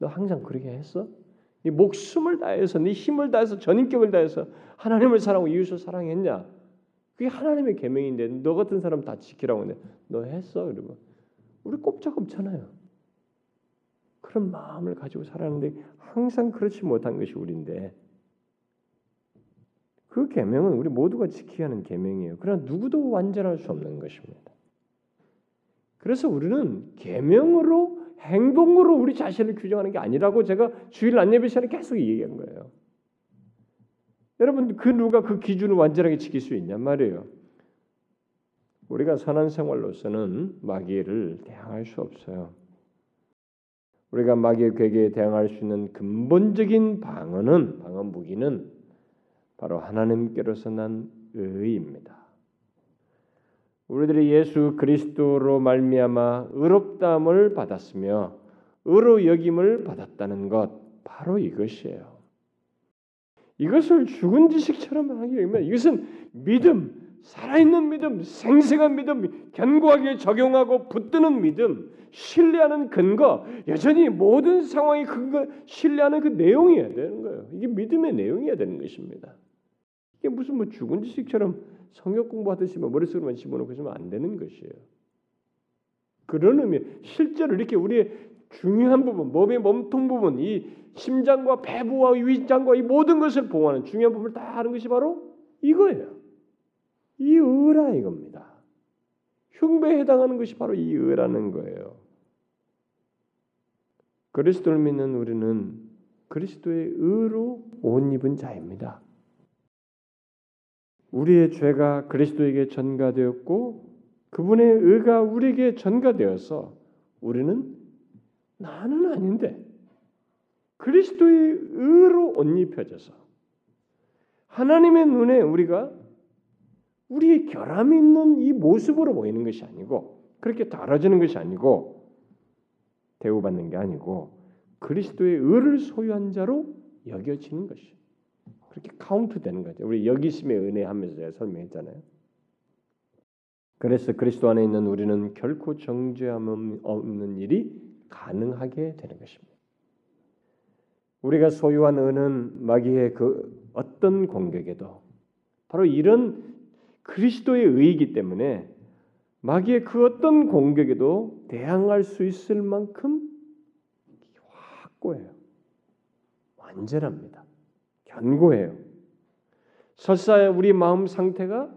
너 항상 그렇게 했어? 네 목숨을 다해서, 네 힘을 다해서, 전인격을 다해서 하나님을 사랑하고 이웃을 사랑했냐? 그게 하나님의 계명인데 너 같은 사람 다 지키라고 하는데 너 했어? 그리고 우리 꼼짝 없잖아요. 그런 마음을 가지고 살았는데 항상 그렇지 못한 것이 우리인데 그 계명은 우리 모두가 지켜야 하는 계명이에요. 그러나 누구도 완전할 수 없는 것입니다. 그래서 우리는 계명으로, 행동으로 우리 자신을 규정하는 게 아니라고 제가 주일 안예배 시간에 계속 얘기한 거예요. 여러분, 그 누가 그 기준을 완전하게 지킬 수 있냔 말이에요. 우리가 선한 생활로서는 마귀를 대항할 수 없어요. 우리가 마귀의 궤계에 대항할 수 있는 근본적인 방어 무기는 바로 하나님께로서 난 의입니다. 우리들이 예수 그리스도로 말미암아 의롭다함을 받았으며 의로 여김을 받았다는 것, 바로 이것이에요. 이것을 죽은 지식처럼 하게 되면 이것은 믿음, 살아있는 믿음, 생생한 믿음, 견고하게 적용하고 붙드는 믿음, 신뢰하는 근거, 여전히 모든 상황이 근거, 신뢰하는 그 내용이어야 되는 거예요. 이게 믿음의 내용이어야 되는 것입니다. 이게 무슨 뭐 죽은 지식처럼 성역 공부하듯이 머릿속으로만 집어넣고 있으면 안 되는 것이에요. 그런 의미, 실제로 이렇게 우리의 중요한 부분, 몸의 몸통 부분, 이 심장과 배부와 위장과 이 모든 것을 보호하는 중요한 부분을 다 하는 것이 바로 이거예요. 이 의라 이겁니다. 흉배에 해당하는 것이 바로 이 의라는 거예요. 그리스도를 믿는 우리는 그리스도의 의로 옷 입은 자입니다. 우리의 죄가 그리스도에게 전가되었고 그분의 의가 우리에게 전가되어서 우리는 나는 아닌데 그리스도의 의로 옷 입혀져서 하나님의 눈에 우리가 우리의 결함이 있는 이 모습으로 보이는 것이 아니고 그렇게 다뤄지는 것이 아니고 대우받는 게 아니고 그리스도의 의를 소유한 자로 여겨지는 것이 그렇게 카운트되는 거죠. 우리 여기심의 은혜 하면서 제가 설명했잖아요. 그래서 그리스도 안에 있는 우리는 결코 정죄함 없는 일이 가능하게 되는 것입니다. 우리가 소유한 은은 마귀의 그 어떤 공격에도 바로 이런 그리스도의 의이기 때문에 마귀의 그 어떤 공격에도 대항할 수 있을 만큼 확고해요. 완전합니다. 견고해요. 설사 우리 마음 상태가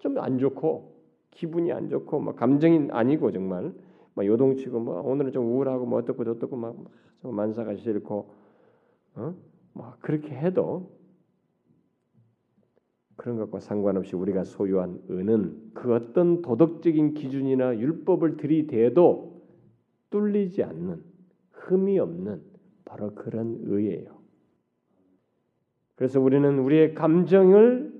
좀 안 좋고 기분이 안 좋고 막 감정이 아니고 정말 막 요동치고 뭐 오늘은 좀 우울하고 뭐 어떻고 저떻고 막 만사가 싫고 막 그렇게 해도 그런 것과 상관없이 우리가 소유한 은은 그 어떤 도덕적인 기준이나 율법을 들이대도 뚫리지 않는 흠이 없는 바로 그런 의예요. 그래서 우리는 우리의 감정을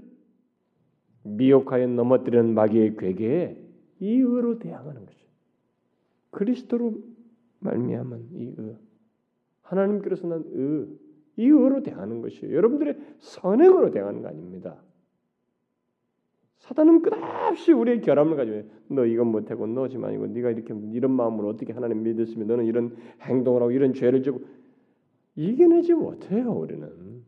미혹하여 넘어뜨리는 마귀의 궤계에 이 의로 대항하는 거죠. 그리스도로 말미암은 이 의, 하나님께로서 난 의, 이 의로 대항하는 것이에요. 여러분들의 선행으로 대항하는 거 아닙니다. 사단은 끝없이 우리의 결함을 가지고 너 이건 못하고 너 지금 아니고 네가 이렇게 이런 마음으로 어떻게 하나님 믿었으면 너는 이런 행동을 하고 이런 죄를 지고 이겨내지 못해요. 우리는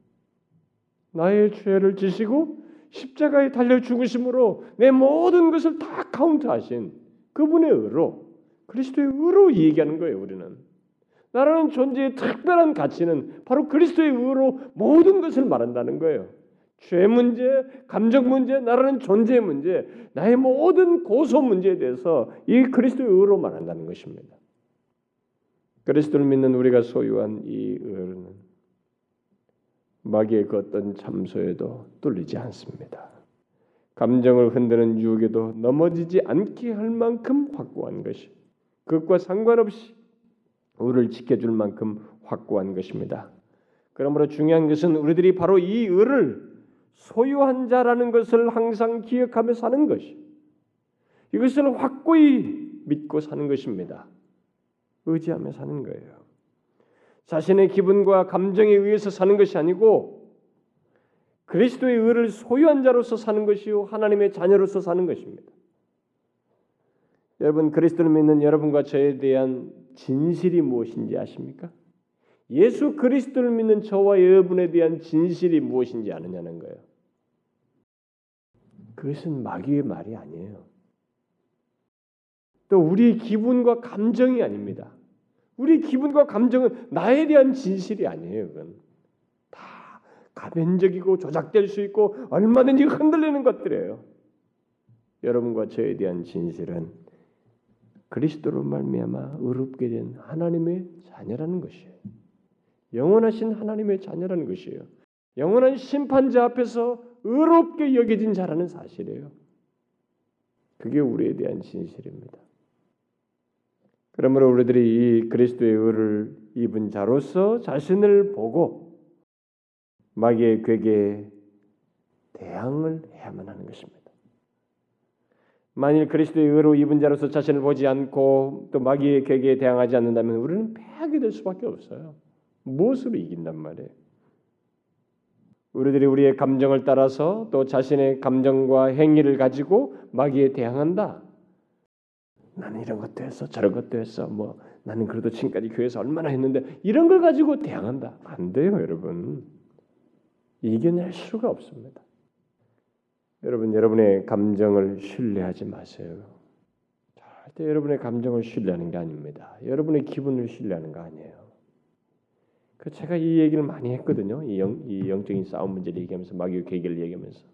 나의 죄를 지시고 십자가에 달려 죽으심으로 내 모든 것을 다 카운트하신 그분의 의로, 그리스도의 의로 얘기하는 거예요. 우리는 나라는 존재의 특별한 가치는 바로 그리스도의 의로 모든 것을 말한다는 거예요. 죄 문제, 감정 문제, 나라는 존재의 문제, 나의 모든 고소 문제에 대해서 이 그리스도의 의로 말한다는 것입니다. 그리스도를 믿는 우리가 소유한 이 의는 마귀의 그 어떤 참소에도 뚫리지 않습니다. 감정을 흔드는 유혹에도 넘어지지 않게 할 만큼 확고한 것이, 그것과 상관없이 의를 지켜줄 만큼 확고한 것입니다. 그러므로 중요한 것은 우리들이 바로 이 의를 소유한 자라는 것을 항상 기억하며 사는 것이, 이것을 확고히 믿고 사는 것입니다. 의지하며 사는 거예요. 자신의 기분과 감정에 의해서 사는 것이 아니고 그리스도의 의를 소유한 자로서 사는 것이요 하나님의 자녀로서 사는 것입니다. 여러분, 그리스도를 믿는 여러분과 저에 대한 진실이 무엇인지 아십니까? 예수 그리스도를 믿는 저와 여러분에 대한 진실이 무엇인지 아느냐는 거예요. 그것은 마귀의 말이 아니에요. 또 우리의 기분과 감정이 아닙니다. 우리의 기분과 감정은 나에 대한 진실이 아니에요. 그건 다 가변적이고 조작될 수 있고 얼마든지 흔들리는 것들이에요. 여러분과 저에 대한 진실은 그리스도로 말미암아 의롭게 된 하나님의 자녀라는 것이에요. 영원하신 하나님의 자녀라는 것이에요. 영원한 심판자 앞에서 의롭게 여겨진 자라는 사실이에요. 그게 우리에 대한 진실입니다. 그러므로 우리들이 이 그리스도의 의를 입은 자로서 자신을 보고 마귀의 궤계에 대항을 해야만 하는 것입니다. 만일 그리스도의 의로 입은 자로서 자신을 보지 않고 또 마귀의 궤계에 대항하지 않는다면 우리는 패하게 될 수밖에 없어요. 무엇으로 이긴단 말이에요? 우리들이 우리의 감정을 따라서 또 자신의 감정과 행위를 가지고 마귀에 대항한다. 나는 이런 것도 했어, 저런 것도 했어. 뭐 나는 그래도 지금까지 교회에서 얼마나 했는데 이런 걸 가지고 대항한다. 안 돼요, 여러분. 이겨낼 수가 없습니다. 여러분, 여러분의 감정을 신뢰하지 마세요. 절대 여러분의 감정을 신뢰하는 게 아닙니다. 여러분의 기분을 신뢰하는 거 아니에요. 제가 이 얘기를 많이 했거든요. 이 영적인 싸움 문제를 얘기하면서 마귀의 계기를 얘기하면서.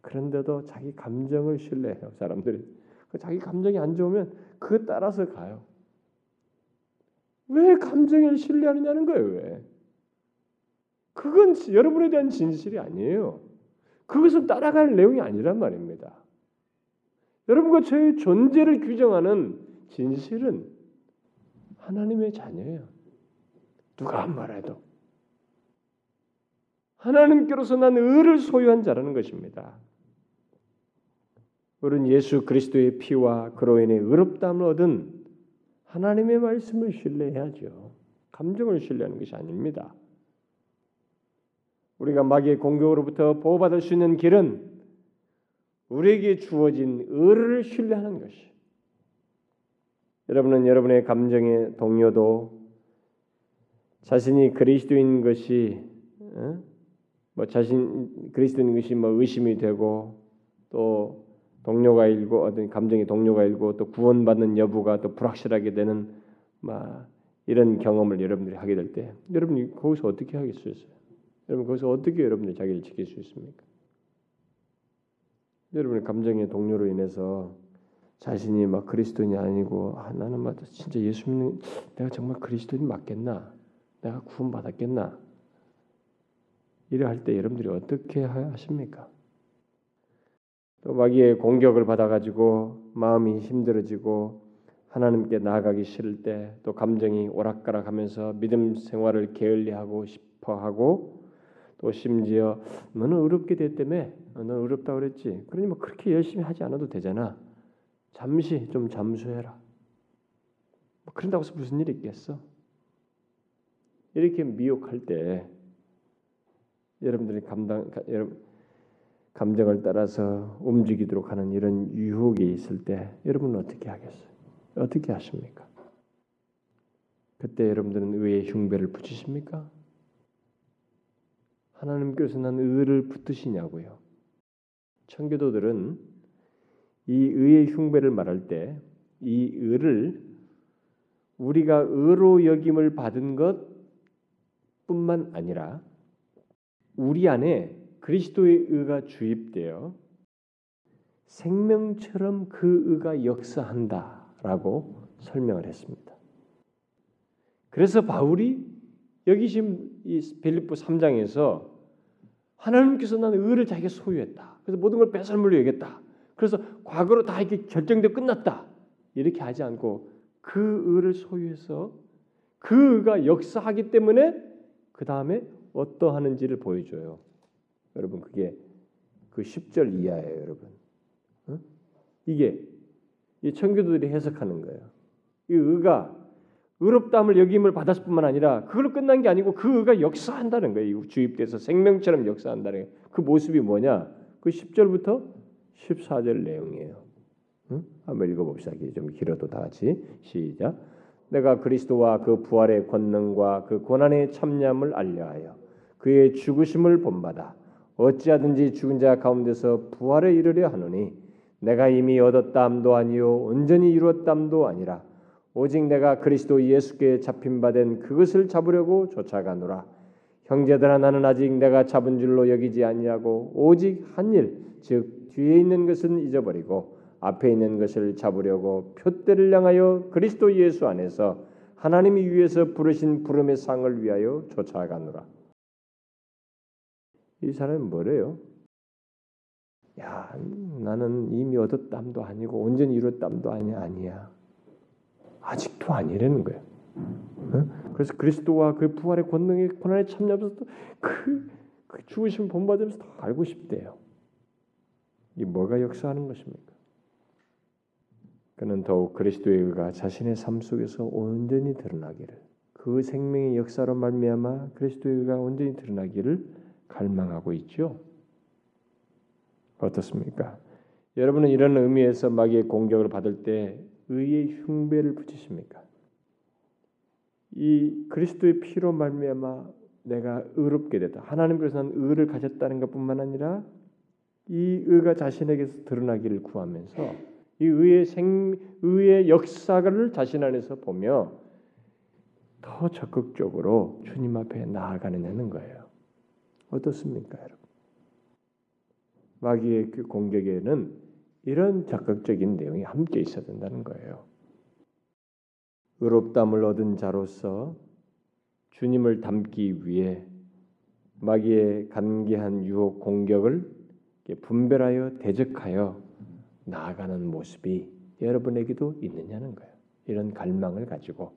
그런데도 자기 감정을 신뢰해요. 사람들이. 자기 감정이 안 좋으면 그에 따라서 가요. 왜 감정을 신뢰하느냐는 거예요. 왜? 그건 여러분에 대한 진실이 아니에요. 그것을 따라갈 내용이 아니란 말입니다. 여러분과 저의 존재를 규정하는 진실은 하나님의 자녀예요. 누가 한 말해도 하나님께로서 난 의를 소유한 자라는 것입니다. 우리는 예수 그리스도의 피와 그로 인해 의롭다함을 얻은 하나님의 말씀을 신뢰해야죠. 감정을 신뢰하는 것이 아닙니다. 우리가 마귀의 공격으로부터 보호받을 수 있는 길은 우리에게 주어진 의를 신뢰하는 것이. 여러분은 여러분의 감정의 동료도 자신이 그리스도인 것이 의심이 되고 또 동료가 일고 어떤 감정의 동료가 일고 또 구원받는 여부가 또 불확실하게 되는 막 이런 경험을 여러분들이 하게 될 때 여러분이 거기서 어떻게 하실 수 있어요? 여러분 거기서 어떻게 여러분들 자기를 지킬 수 있습니까? 여러분의 감정의 동료로 인해서 자신이 막 그리스도인이 아니고 나는 막 진짜 예수 믿는 내가 정말 그리스도인 맞겠나? 내가 구원받았겠나? 이래 할 때 여러분들이 어떻게 하십니까? 또 마귀의 공격을 받아가지고 마음이 힘들어지고 하나님께 나아가기 싫을 때 또 감정이 오락가락하면서 믿음 생활을 게을리하고 싶어하고 또 심지어 너는 의롭게 됐다며 너는 의롭다 그랬지 그러니 뭐 그렇게 열심히 하지 않아도 되잖아 잠시 좀 잠수해라 뭐 그런다고 해서 무슨 일이 있겠어 이렇게 미혹할 때 여러분들이 감정을 따라서 움직이도록 하는 이런 유혹이 있을 때 여러분은 어떻게 하겠어요? 어떻게 하십니까? 그때 여러분들은 의의 흉배를 붙이십니까? 하나님께서 난 의를 붙드시냐고요. 청교도들은 이 의의 흉배를 말할 때 이 의를 우리가 의로 여김을 받은 것뿐만 아니라 우리 안에 그리스도의 의가 주입되어 생명처럼 그 의가 역사한다라고 설명을 했습니다. 그래서 바울이 여기 지금 이 빌립보 3장에서 하나님께서 난 의를 자기가 소유했다. 그래서 모든 걸 뺏어물려 여겼다. 그래서 과거로 다 이렇게 결정되어 끝났다. 이렇게 하지 않고 그 의를 소유해서 그 의가 역사하기 때문에 그 다음에 어떠하는지를 보여줘요. 여러분 그게 그 10절 이하예요. 여러분. 어? 이게 이 청교도들이 해석하는 거예요. 이 의가 의롭다함을 여김을 받았을 뿐만 아니라 그걸로 끝난 게 아니고 그 의가 역사한다는 거예요. 주입돼서 생명처럼 역사한다는 거예요. 그 모습이 뭐냐? 그 10절부터 14절 내용이에요. 응? 한번 읽어봅시다. 좀 길어도 다 같이 시작. 내가 그리스도와 그 부활의 권능과 그 고난의 참념을 알려하여 그의 죽으심을 본받아 어찌하든지 죽은 자 가운데서 부활에 이르려 하노니 내가 이미 얻었담도 아니요 온전히 이루었담도 아니라 오직 내가 그리스도 예수께 잡힌 바 된 그것을 잡으려고 쫓아가노라. 형제들아 나는 아직 내가 잡은 줄로 여기지 아니하고 오직 한 일 즉 뒤에 있는 것은 잊어버리고 앞에 있는 것을 잡으려고 표대를 향하여 그리스도 예수 안에서 하나님이 위에서 부르신 부름의 상을 위하여 쫓아가노라. 이 사람은 뭐래요? 야, 나는 이미 얻었담도 아니고 온전히 이뤘담도 아니야. 아직도 아니라는 거예요. 그래서 그리스도와 그 부활의 권능의 고난에 참여하면서 그 죽으심 본받으면서 다 알고 싶대요. 이 뭐가 역사하는 것입니까? 그는 더욱 그리스도의 의가 자신의 삶 속에서 온전히 드러나기를 그 생명의 역사로 말미암아 그리스도의 의가 온전히 드러나기를 갈망하고 있죠. 어떻습니까? 여러분은 이런 의미에서 마귀의 공격을 받을 때 의의 흉배를 붙이십니까? 이 그리스도의 피로 말미암아 내가 의롭게 됐다. 하나님께서 난 의를 가졌다는 것뿐만 아니라 이 의가 자신에게서 드러나기를 구하면서 이 의의 역사를 자신 안에서 보며 더 적극적으로 주님 앞에 나아가느냐는 거예요. 어떻습니까, 여러분? 마귀의 그 공격에는 이런 적극적인 내용이 함께 있어야 된다는 거예요. 의롭다함을 얻은 자로서 주님을 닮기 위해 마귀의 간계한 유혹 공격을 분별하여 대적하여 나아가는 모습이 여러분에게도 있느냐는 거예요. 이런 갈망을 가지고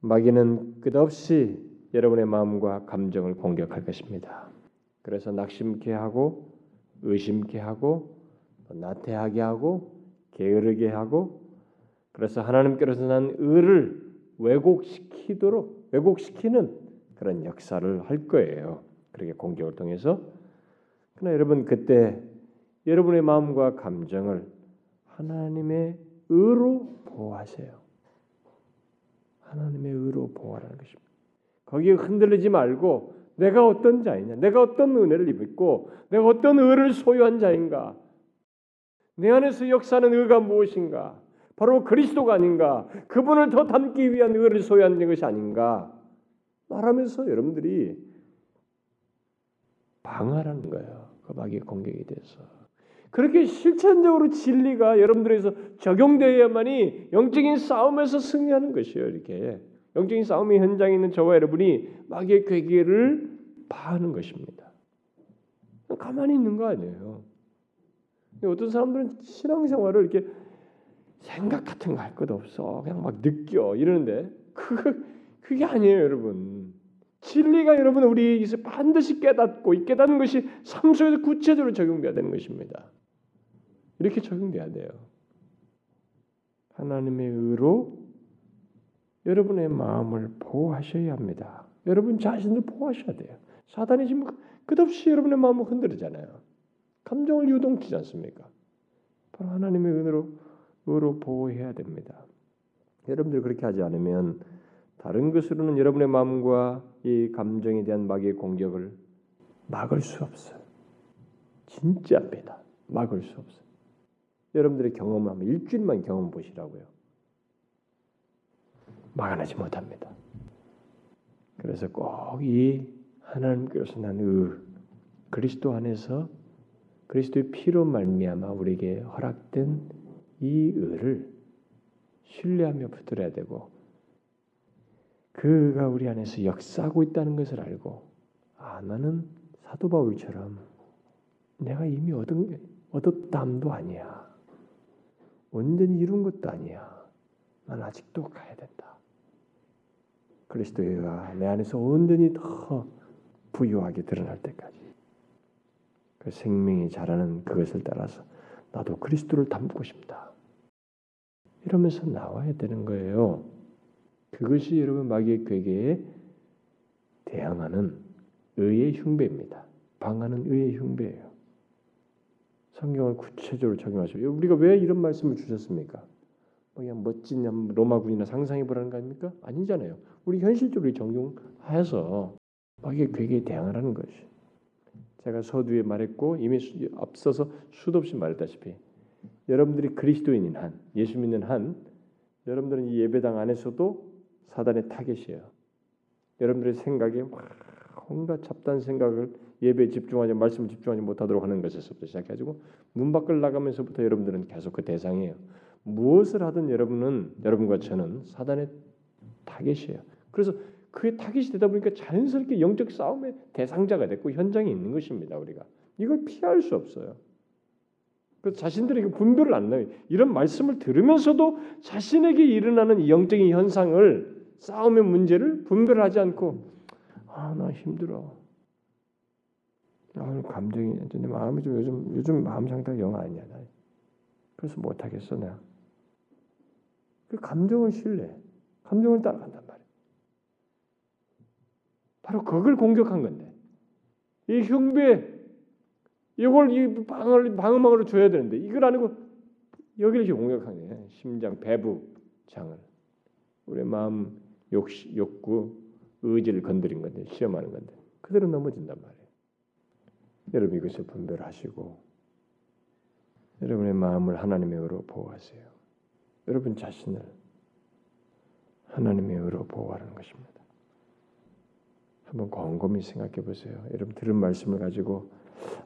마귀는 끝없이 여러분의 마음과 감정을 공격할 것입니다. 그래서 낙심케 하고 의심케 하고 나태하게 하고 게으르게 하고 그래서 하나님께로서 난 의를 왜곡시키도록 왜곡시키는 그런 역사를 할 거예요. 그렇게 공격을 통해서. 그러나 여러분, 그때 여러분의 마음과 감정을 하나님의 의로 보호하세요. 하나님의 의로 보호하라는 것입니다. 거기에 흔들리지 말고 내가 어떤 자이냐, 내가 어떤 은혜를 입었고 내가 어떤 의를 소유한 자인가, 내 안에서 역사하는 의가 무엇인가, 바로 그리스도가 아닌가, 그분을 더 닮기 위한 의를 소유한 것이 아닌가 말하면서 여러분들이 방하라는 거예요. 그 마귀의 공격에 대해서. 그렇게 실천적으로 진리가 여러분들에서 적용되어야만이 영적인 싸움에서 승리하는 것이에요. 이렇게 영적인 싸움의 현장에 있는 저와 여러분이 마귀의 괴계를 파하는 것입니다. 가만히 있는 거 아니에요. 어떤 사람들은 신앙생활을 이렇게 생각 같은 거 할 것도 없어, 그냥 막 느껴 이러는데 그게 아니에요, 여러분. 진리가 여러분 우리 반드시 깨닫고 이 깨닫는 것이 삶 속에서 구체적으로 적용돼야 되는 것입니다. 이렇게 적용돼야 돼요. 하나님의 의로 여러분의 마음을 보호하셔야 합니다. 여러분 자신을 보호하셔야 돼요. 사단이 지금 끝없이 여러분의 마음을 흔들잖아요. 감정을 유동치지 않습니까? 바로 하나님의 은혜로 보호해야 됩니다. 여러분들 그렇게 하지 않으면 다른 것으로는 여러분의 마음과 이 감정에 대한 마귀의 공격을 막을 수 없어요. 진짜입니다. 막을 수 없어요. 여러분들의 경험을 한번 일주일만 경험 보시라고요. 막아내지 못합니다. 그래서 꼭 이 하나님께로서 난 그리스도 안에서 그리스도의 피로 말미암아 우리에게 허락된 이 의를 신뢰하며 붙들어야 되고, 그가 우리 안에서 역사하고 있다는 것을 알고, 아, 나는 사도 바울처럼 내가 이미 얻었담도 아니야, 완전히 이룬 것도 아니야, 난 아직도 가야 된다, 그리스도가 내 안에서 온전히 더 부유하게 드러날 때까지 그 생명이 자라는 그것을 따라서 나도 그리스도를 닮고 싶다, 이러면서 나와야 되는 거예요. 그것이 여러분 마귀의 괴계에 대항하는 의의 흉배입니다. 방하는 의의 흉배예요. 성경을 구체적으로 적용하십시오. 우리가 왜 이런 말씀을 주셨습니까? 그냥 멋진 로마군이나 상상해보라는 거 아닙니까? 아니잖아요. 우리 현실적으로 적용해서 마귀의 괴계에 대항하라는 것이. 제가 서두에 말했고 이미 앞서서 수도 없이 말했다시피 여러분들이 그리스도인인 한, 예수 믿는 한, 여러분들은 이 예배당 안에서도 사단의 타겟이에요. 여러분들의 생각에 온갖 잡단 생각을, 예배에 집중하지, 말씀에 집중하지 못하도록 하는 것에서부터 시작해가지고 문 밖을 나가면서부터 여러분들은 계속 그 대상이에요. 무엇을 하든 여러분과 저는 사단의 타겟이에요. 그래서 그의 타깃이 되다 보니까 자연스럽게 영적 싸움의 대상자가 됐고 현장에 있는 것입니다. 우리가 이걸 피할 수 없어요. 그래서 자신들에게 분별을 안 나요. 이런 말씀을 들으면서도 자신에게 일어나는 영적인 현상을, 싸움의 문제를 분별하지 않고, 아, 나 힘들어, 아, 감정이 내 마음이 좀 요즘 마음 상태가 영 아니야, 나 그래서 못 하겠어, 나 그 감정을 신뢰, 감정을 따라간단 말이야. 바로 그걸 공격한 건데, 이 흉배, 이걸 이 방어망으로 줘야 되는데 이걸 아니고 여기를 이렇게 공격한 거예요. 심장, 배부, 장을, 우리의 마음, 욕구, 의지를 건드린 건데, 시험하는 건데 그대로 넘어진단 말이에요. 여러분 이것을 분별하시고 여러분의 마음을 하나님의 의로 보호하세요. 여러분 자신을 하나님의 의로 보호하라는 것입니다. 한번 곰곰이 생각해 보세요. 여러분 들은 말씀을 가지고,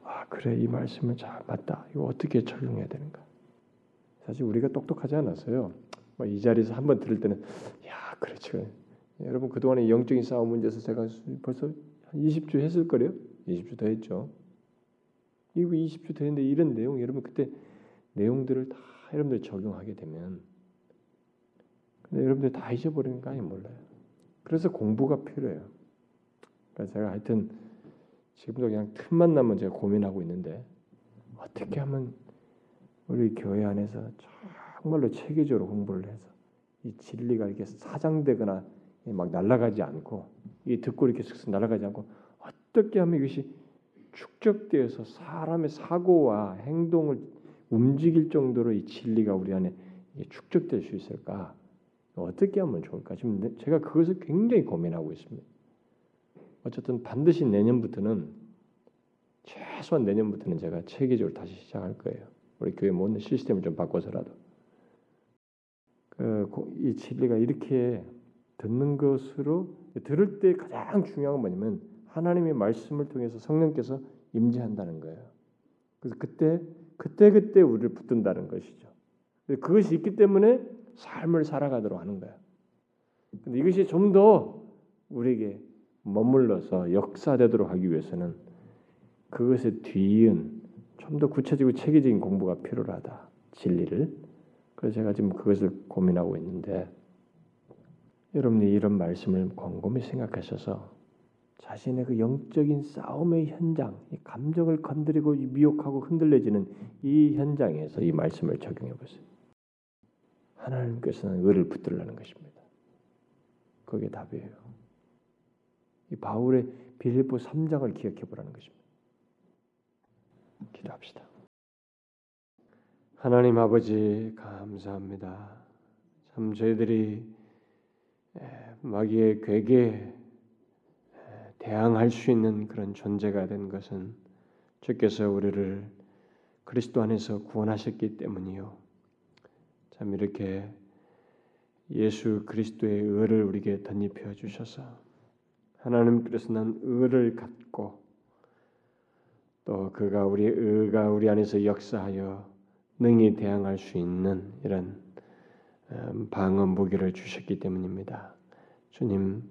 아, 그래, 이 말씀은 잘 맞다, 이거 어떻게 적용해야 되는가. 사실 우리가 똑똑하지 않아서요, 막 이 자리에서 한번 들을 때는, 야, 그렇죠. 여러분 그동안의 영적인 싸움 문제에서 제가 벌써 한 20주 했을 거래요. 20주 더 했죠. 이거 20주 되는데 이런 내용, 여러분 그때 내용들을 다 여러분들 적용하게 되면, 근데 여러분들 다 잊어버리는 거 아니 몰라요. 그래서 공부가 필요해요. 제가 하여튼 지금도 그냥 틈만 나면 제가 고민하고 있는데, 어떻게 하면 우리 교회 안에서 정말로 체계적으로 공부를 해서 이 진리가 이렇게 사장되거나 막 날아가지 않고, 이 듣고 이렇게 슥슥 날아가지 않고 어떻게 하면 이것이 축적되어서 사람의 사고와 행동을 움직일 정도로 이 진리가 우리 안에 축적될 수 있을까? 어떻게 하면 좋을까? 지금 제가 그것을 굉장히 고민하고 있습니다. 어쨌든 반드시 내년부터는, 최소한 내년부터는 제가 체계적으로 다시 시작할 거예요. 우리 교회 모든 시스템을 좀 바꿔서라도. 이 진리가 이렇게 듣는 것으로, 들을 때 가장 중요한 건 뭐냐면 하나님의 말씀을 통해서 성령께서 임재한다는 거예요. 그래서 그때 우리를 붙든다는 것이죠. 그것이 있기 때문에 삶을 살아가도록 하는 거예요. 근데 이것이 좀 더 우리에게 머물러서 역사되도록 하기 위해서는 그것의 뒤은 좀 더 구체적이고 체계적인 공부가 필요하다. 진리를. 그래서 제가 지금 그것을 고민하고 있는데, 여러분이 이런 말씀을 곰곰이 생각하셔서 자신의 그 영적인 싸움의 현장, 이 감정을 건드리고 미혹하고 흔들려지는 이 현장에서 이 말씀을 적용해 보세요. 하나님께서는 의를 붙들라는 것입니다. 그게 답이에요. 이 바울의 빌립보 3장을 기억해 보라는 것입니다. 기도합시다. 하나님 아버지 감사합니다. 참 저희들이 마귀의 괴계에 대항할 수 있는 그런 존재가 된 것은 주께서 우리를 그리스도 안에서 구원하셨기 때문이요. 참 이렇게 예수 그리스도의 의를 우리에게 덧입혀 주셔서 하나님께서 난 의를 갖고 또 그가 우리의 의가 우리 안에서 역사하여 능히 대항할 수 있는 이런 방어 무기를 주셨기 때문입니다. 주님,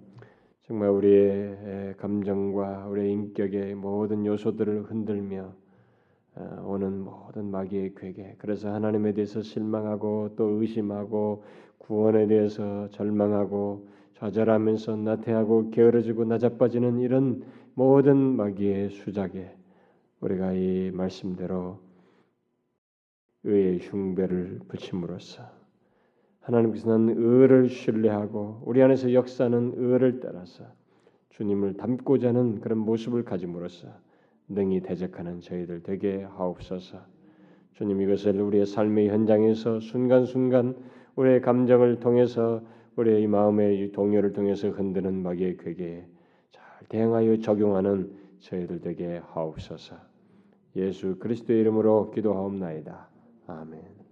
정말 우리의 감정과 우리의 인격의 모든 요소들을 흔들며 오는 모든 마귀의 괴계, 그래서 하나님에 대해서 실망하고 또 의심하고 구원에 대해서 절망하고 좌절하면서 나태하고 게으러지고 나자빠지는 이런 모든 마귀의 수작에 우리가 이 말씀대로 의의 흉배를 붙임으로써 하나님께서는 의를 신뢰하고 우리 안에서 역사는 의를 따라서 주님을 닮고자 하는 그런 모습을 가짐으로써 능히 대적하는 저희들 되게 하옵소서. 주님, 이것을 우리의 삶의 현장에서 순간순간 우리의 감정을 통해서 우리의 마음의 동요를 통해서 흔드는 마귀의 괴계에 잘 대응하여 적용하는 저희들 되게 하옵소서. 예수 그리스도의 이름으로 기도하옵나이다. 아멘.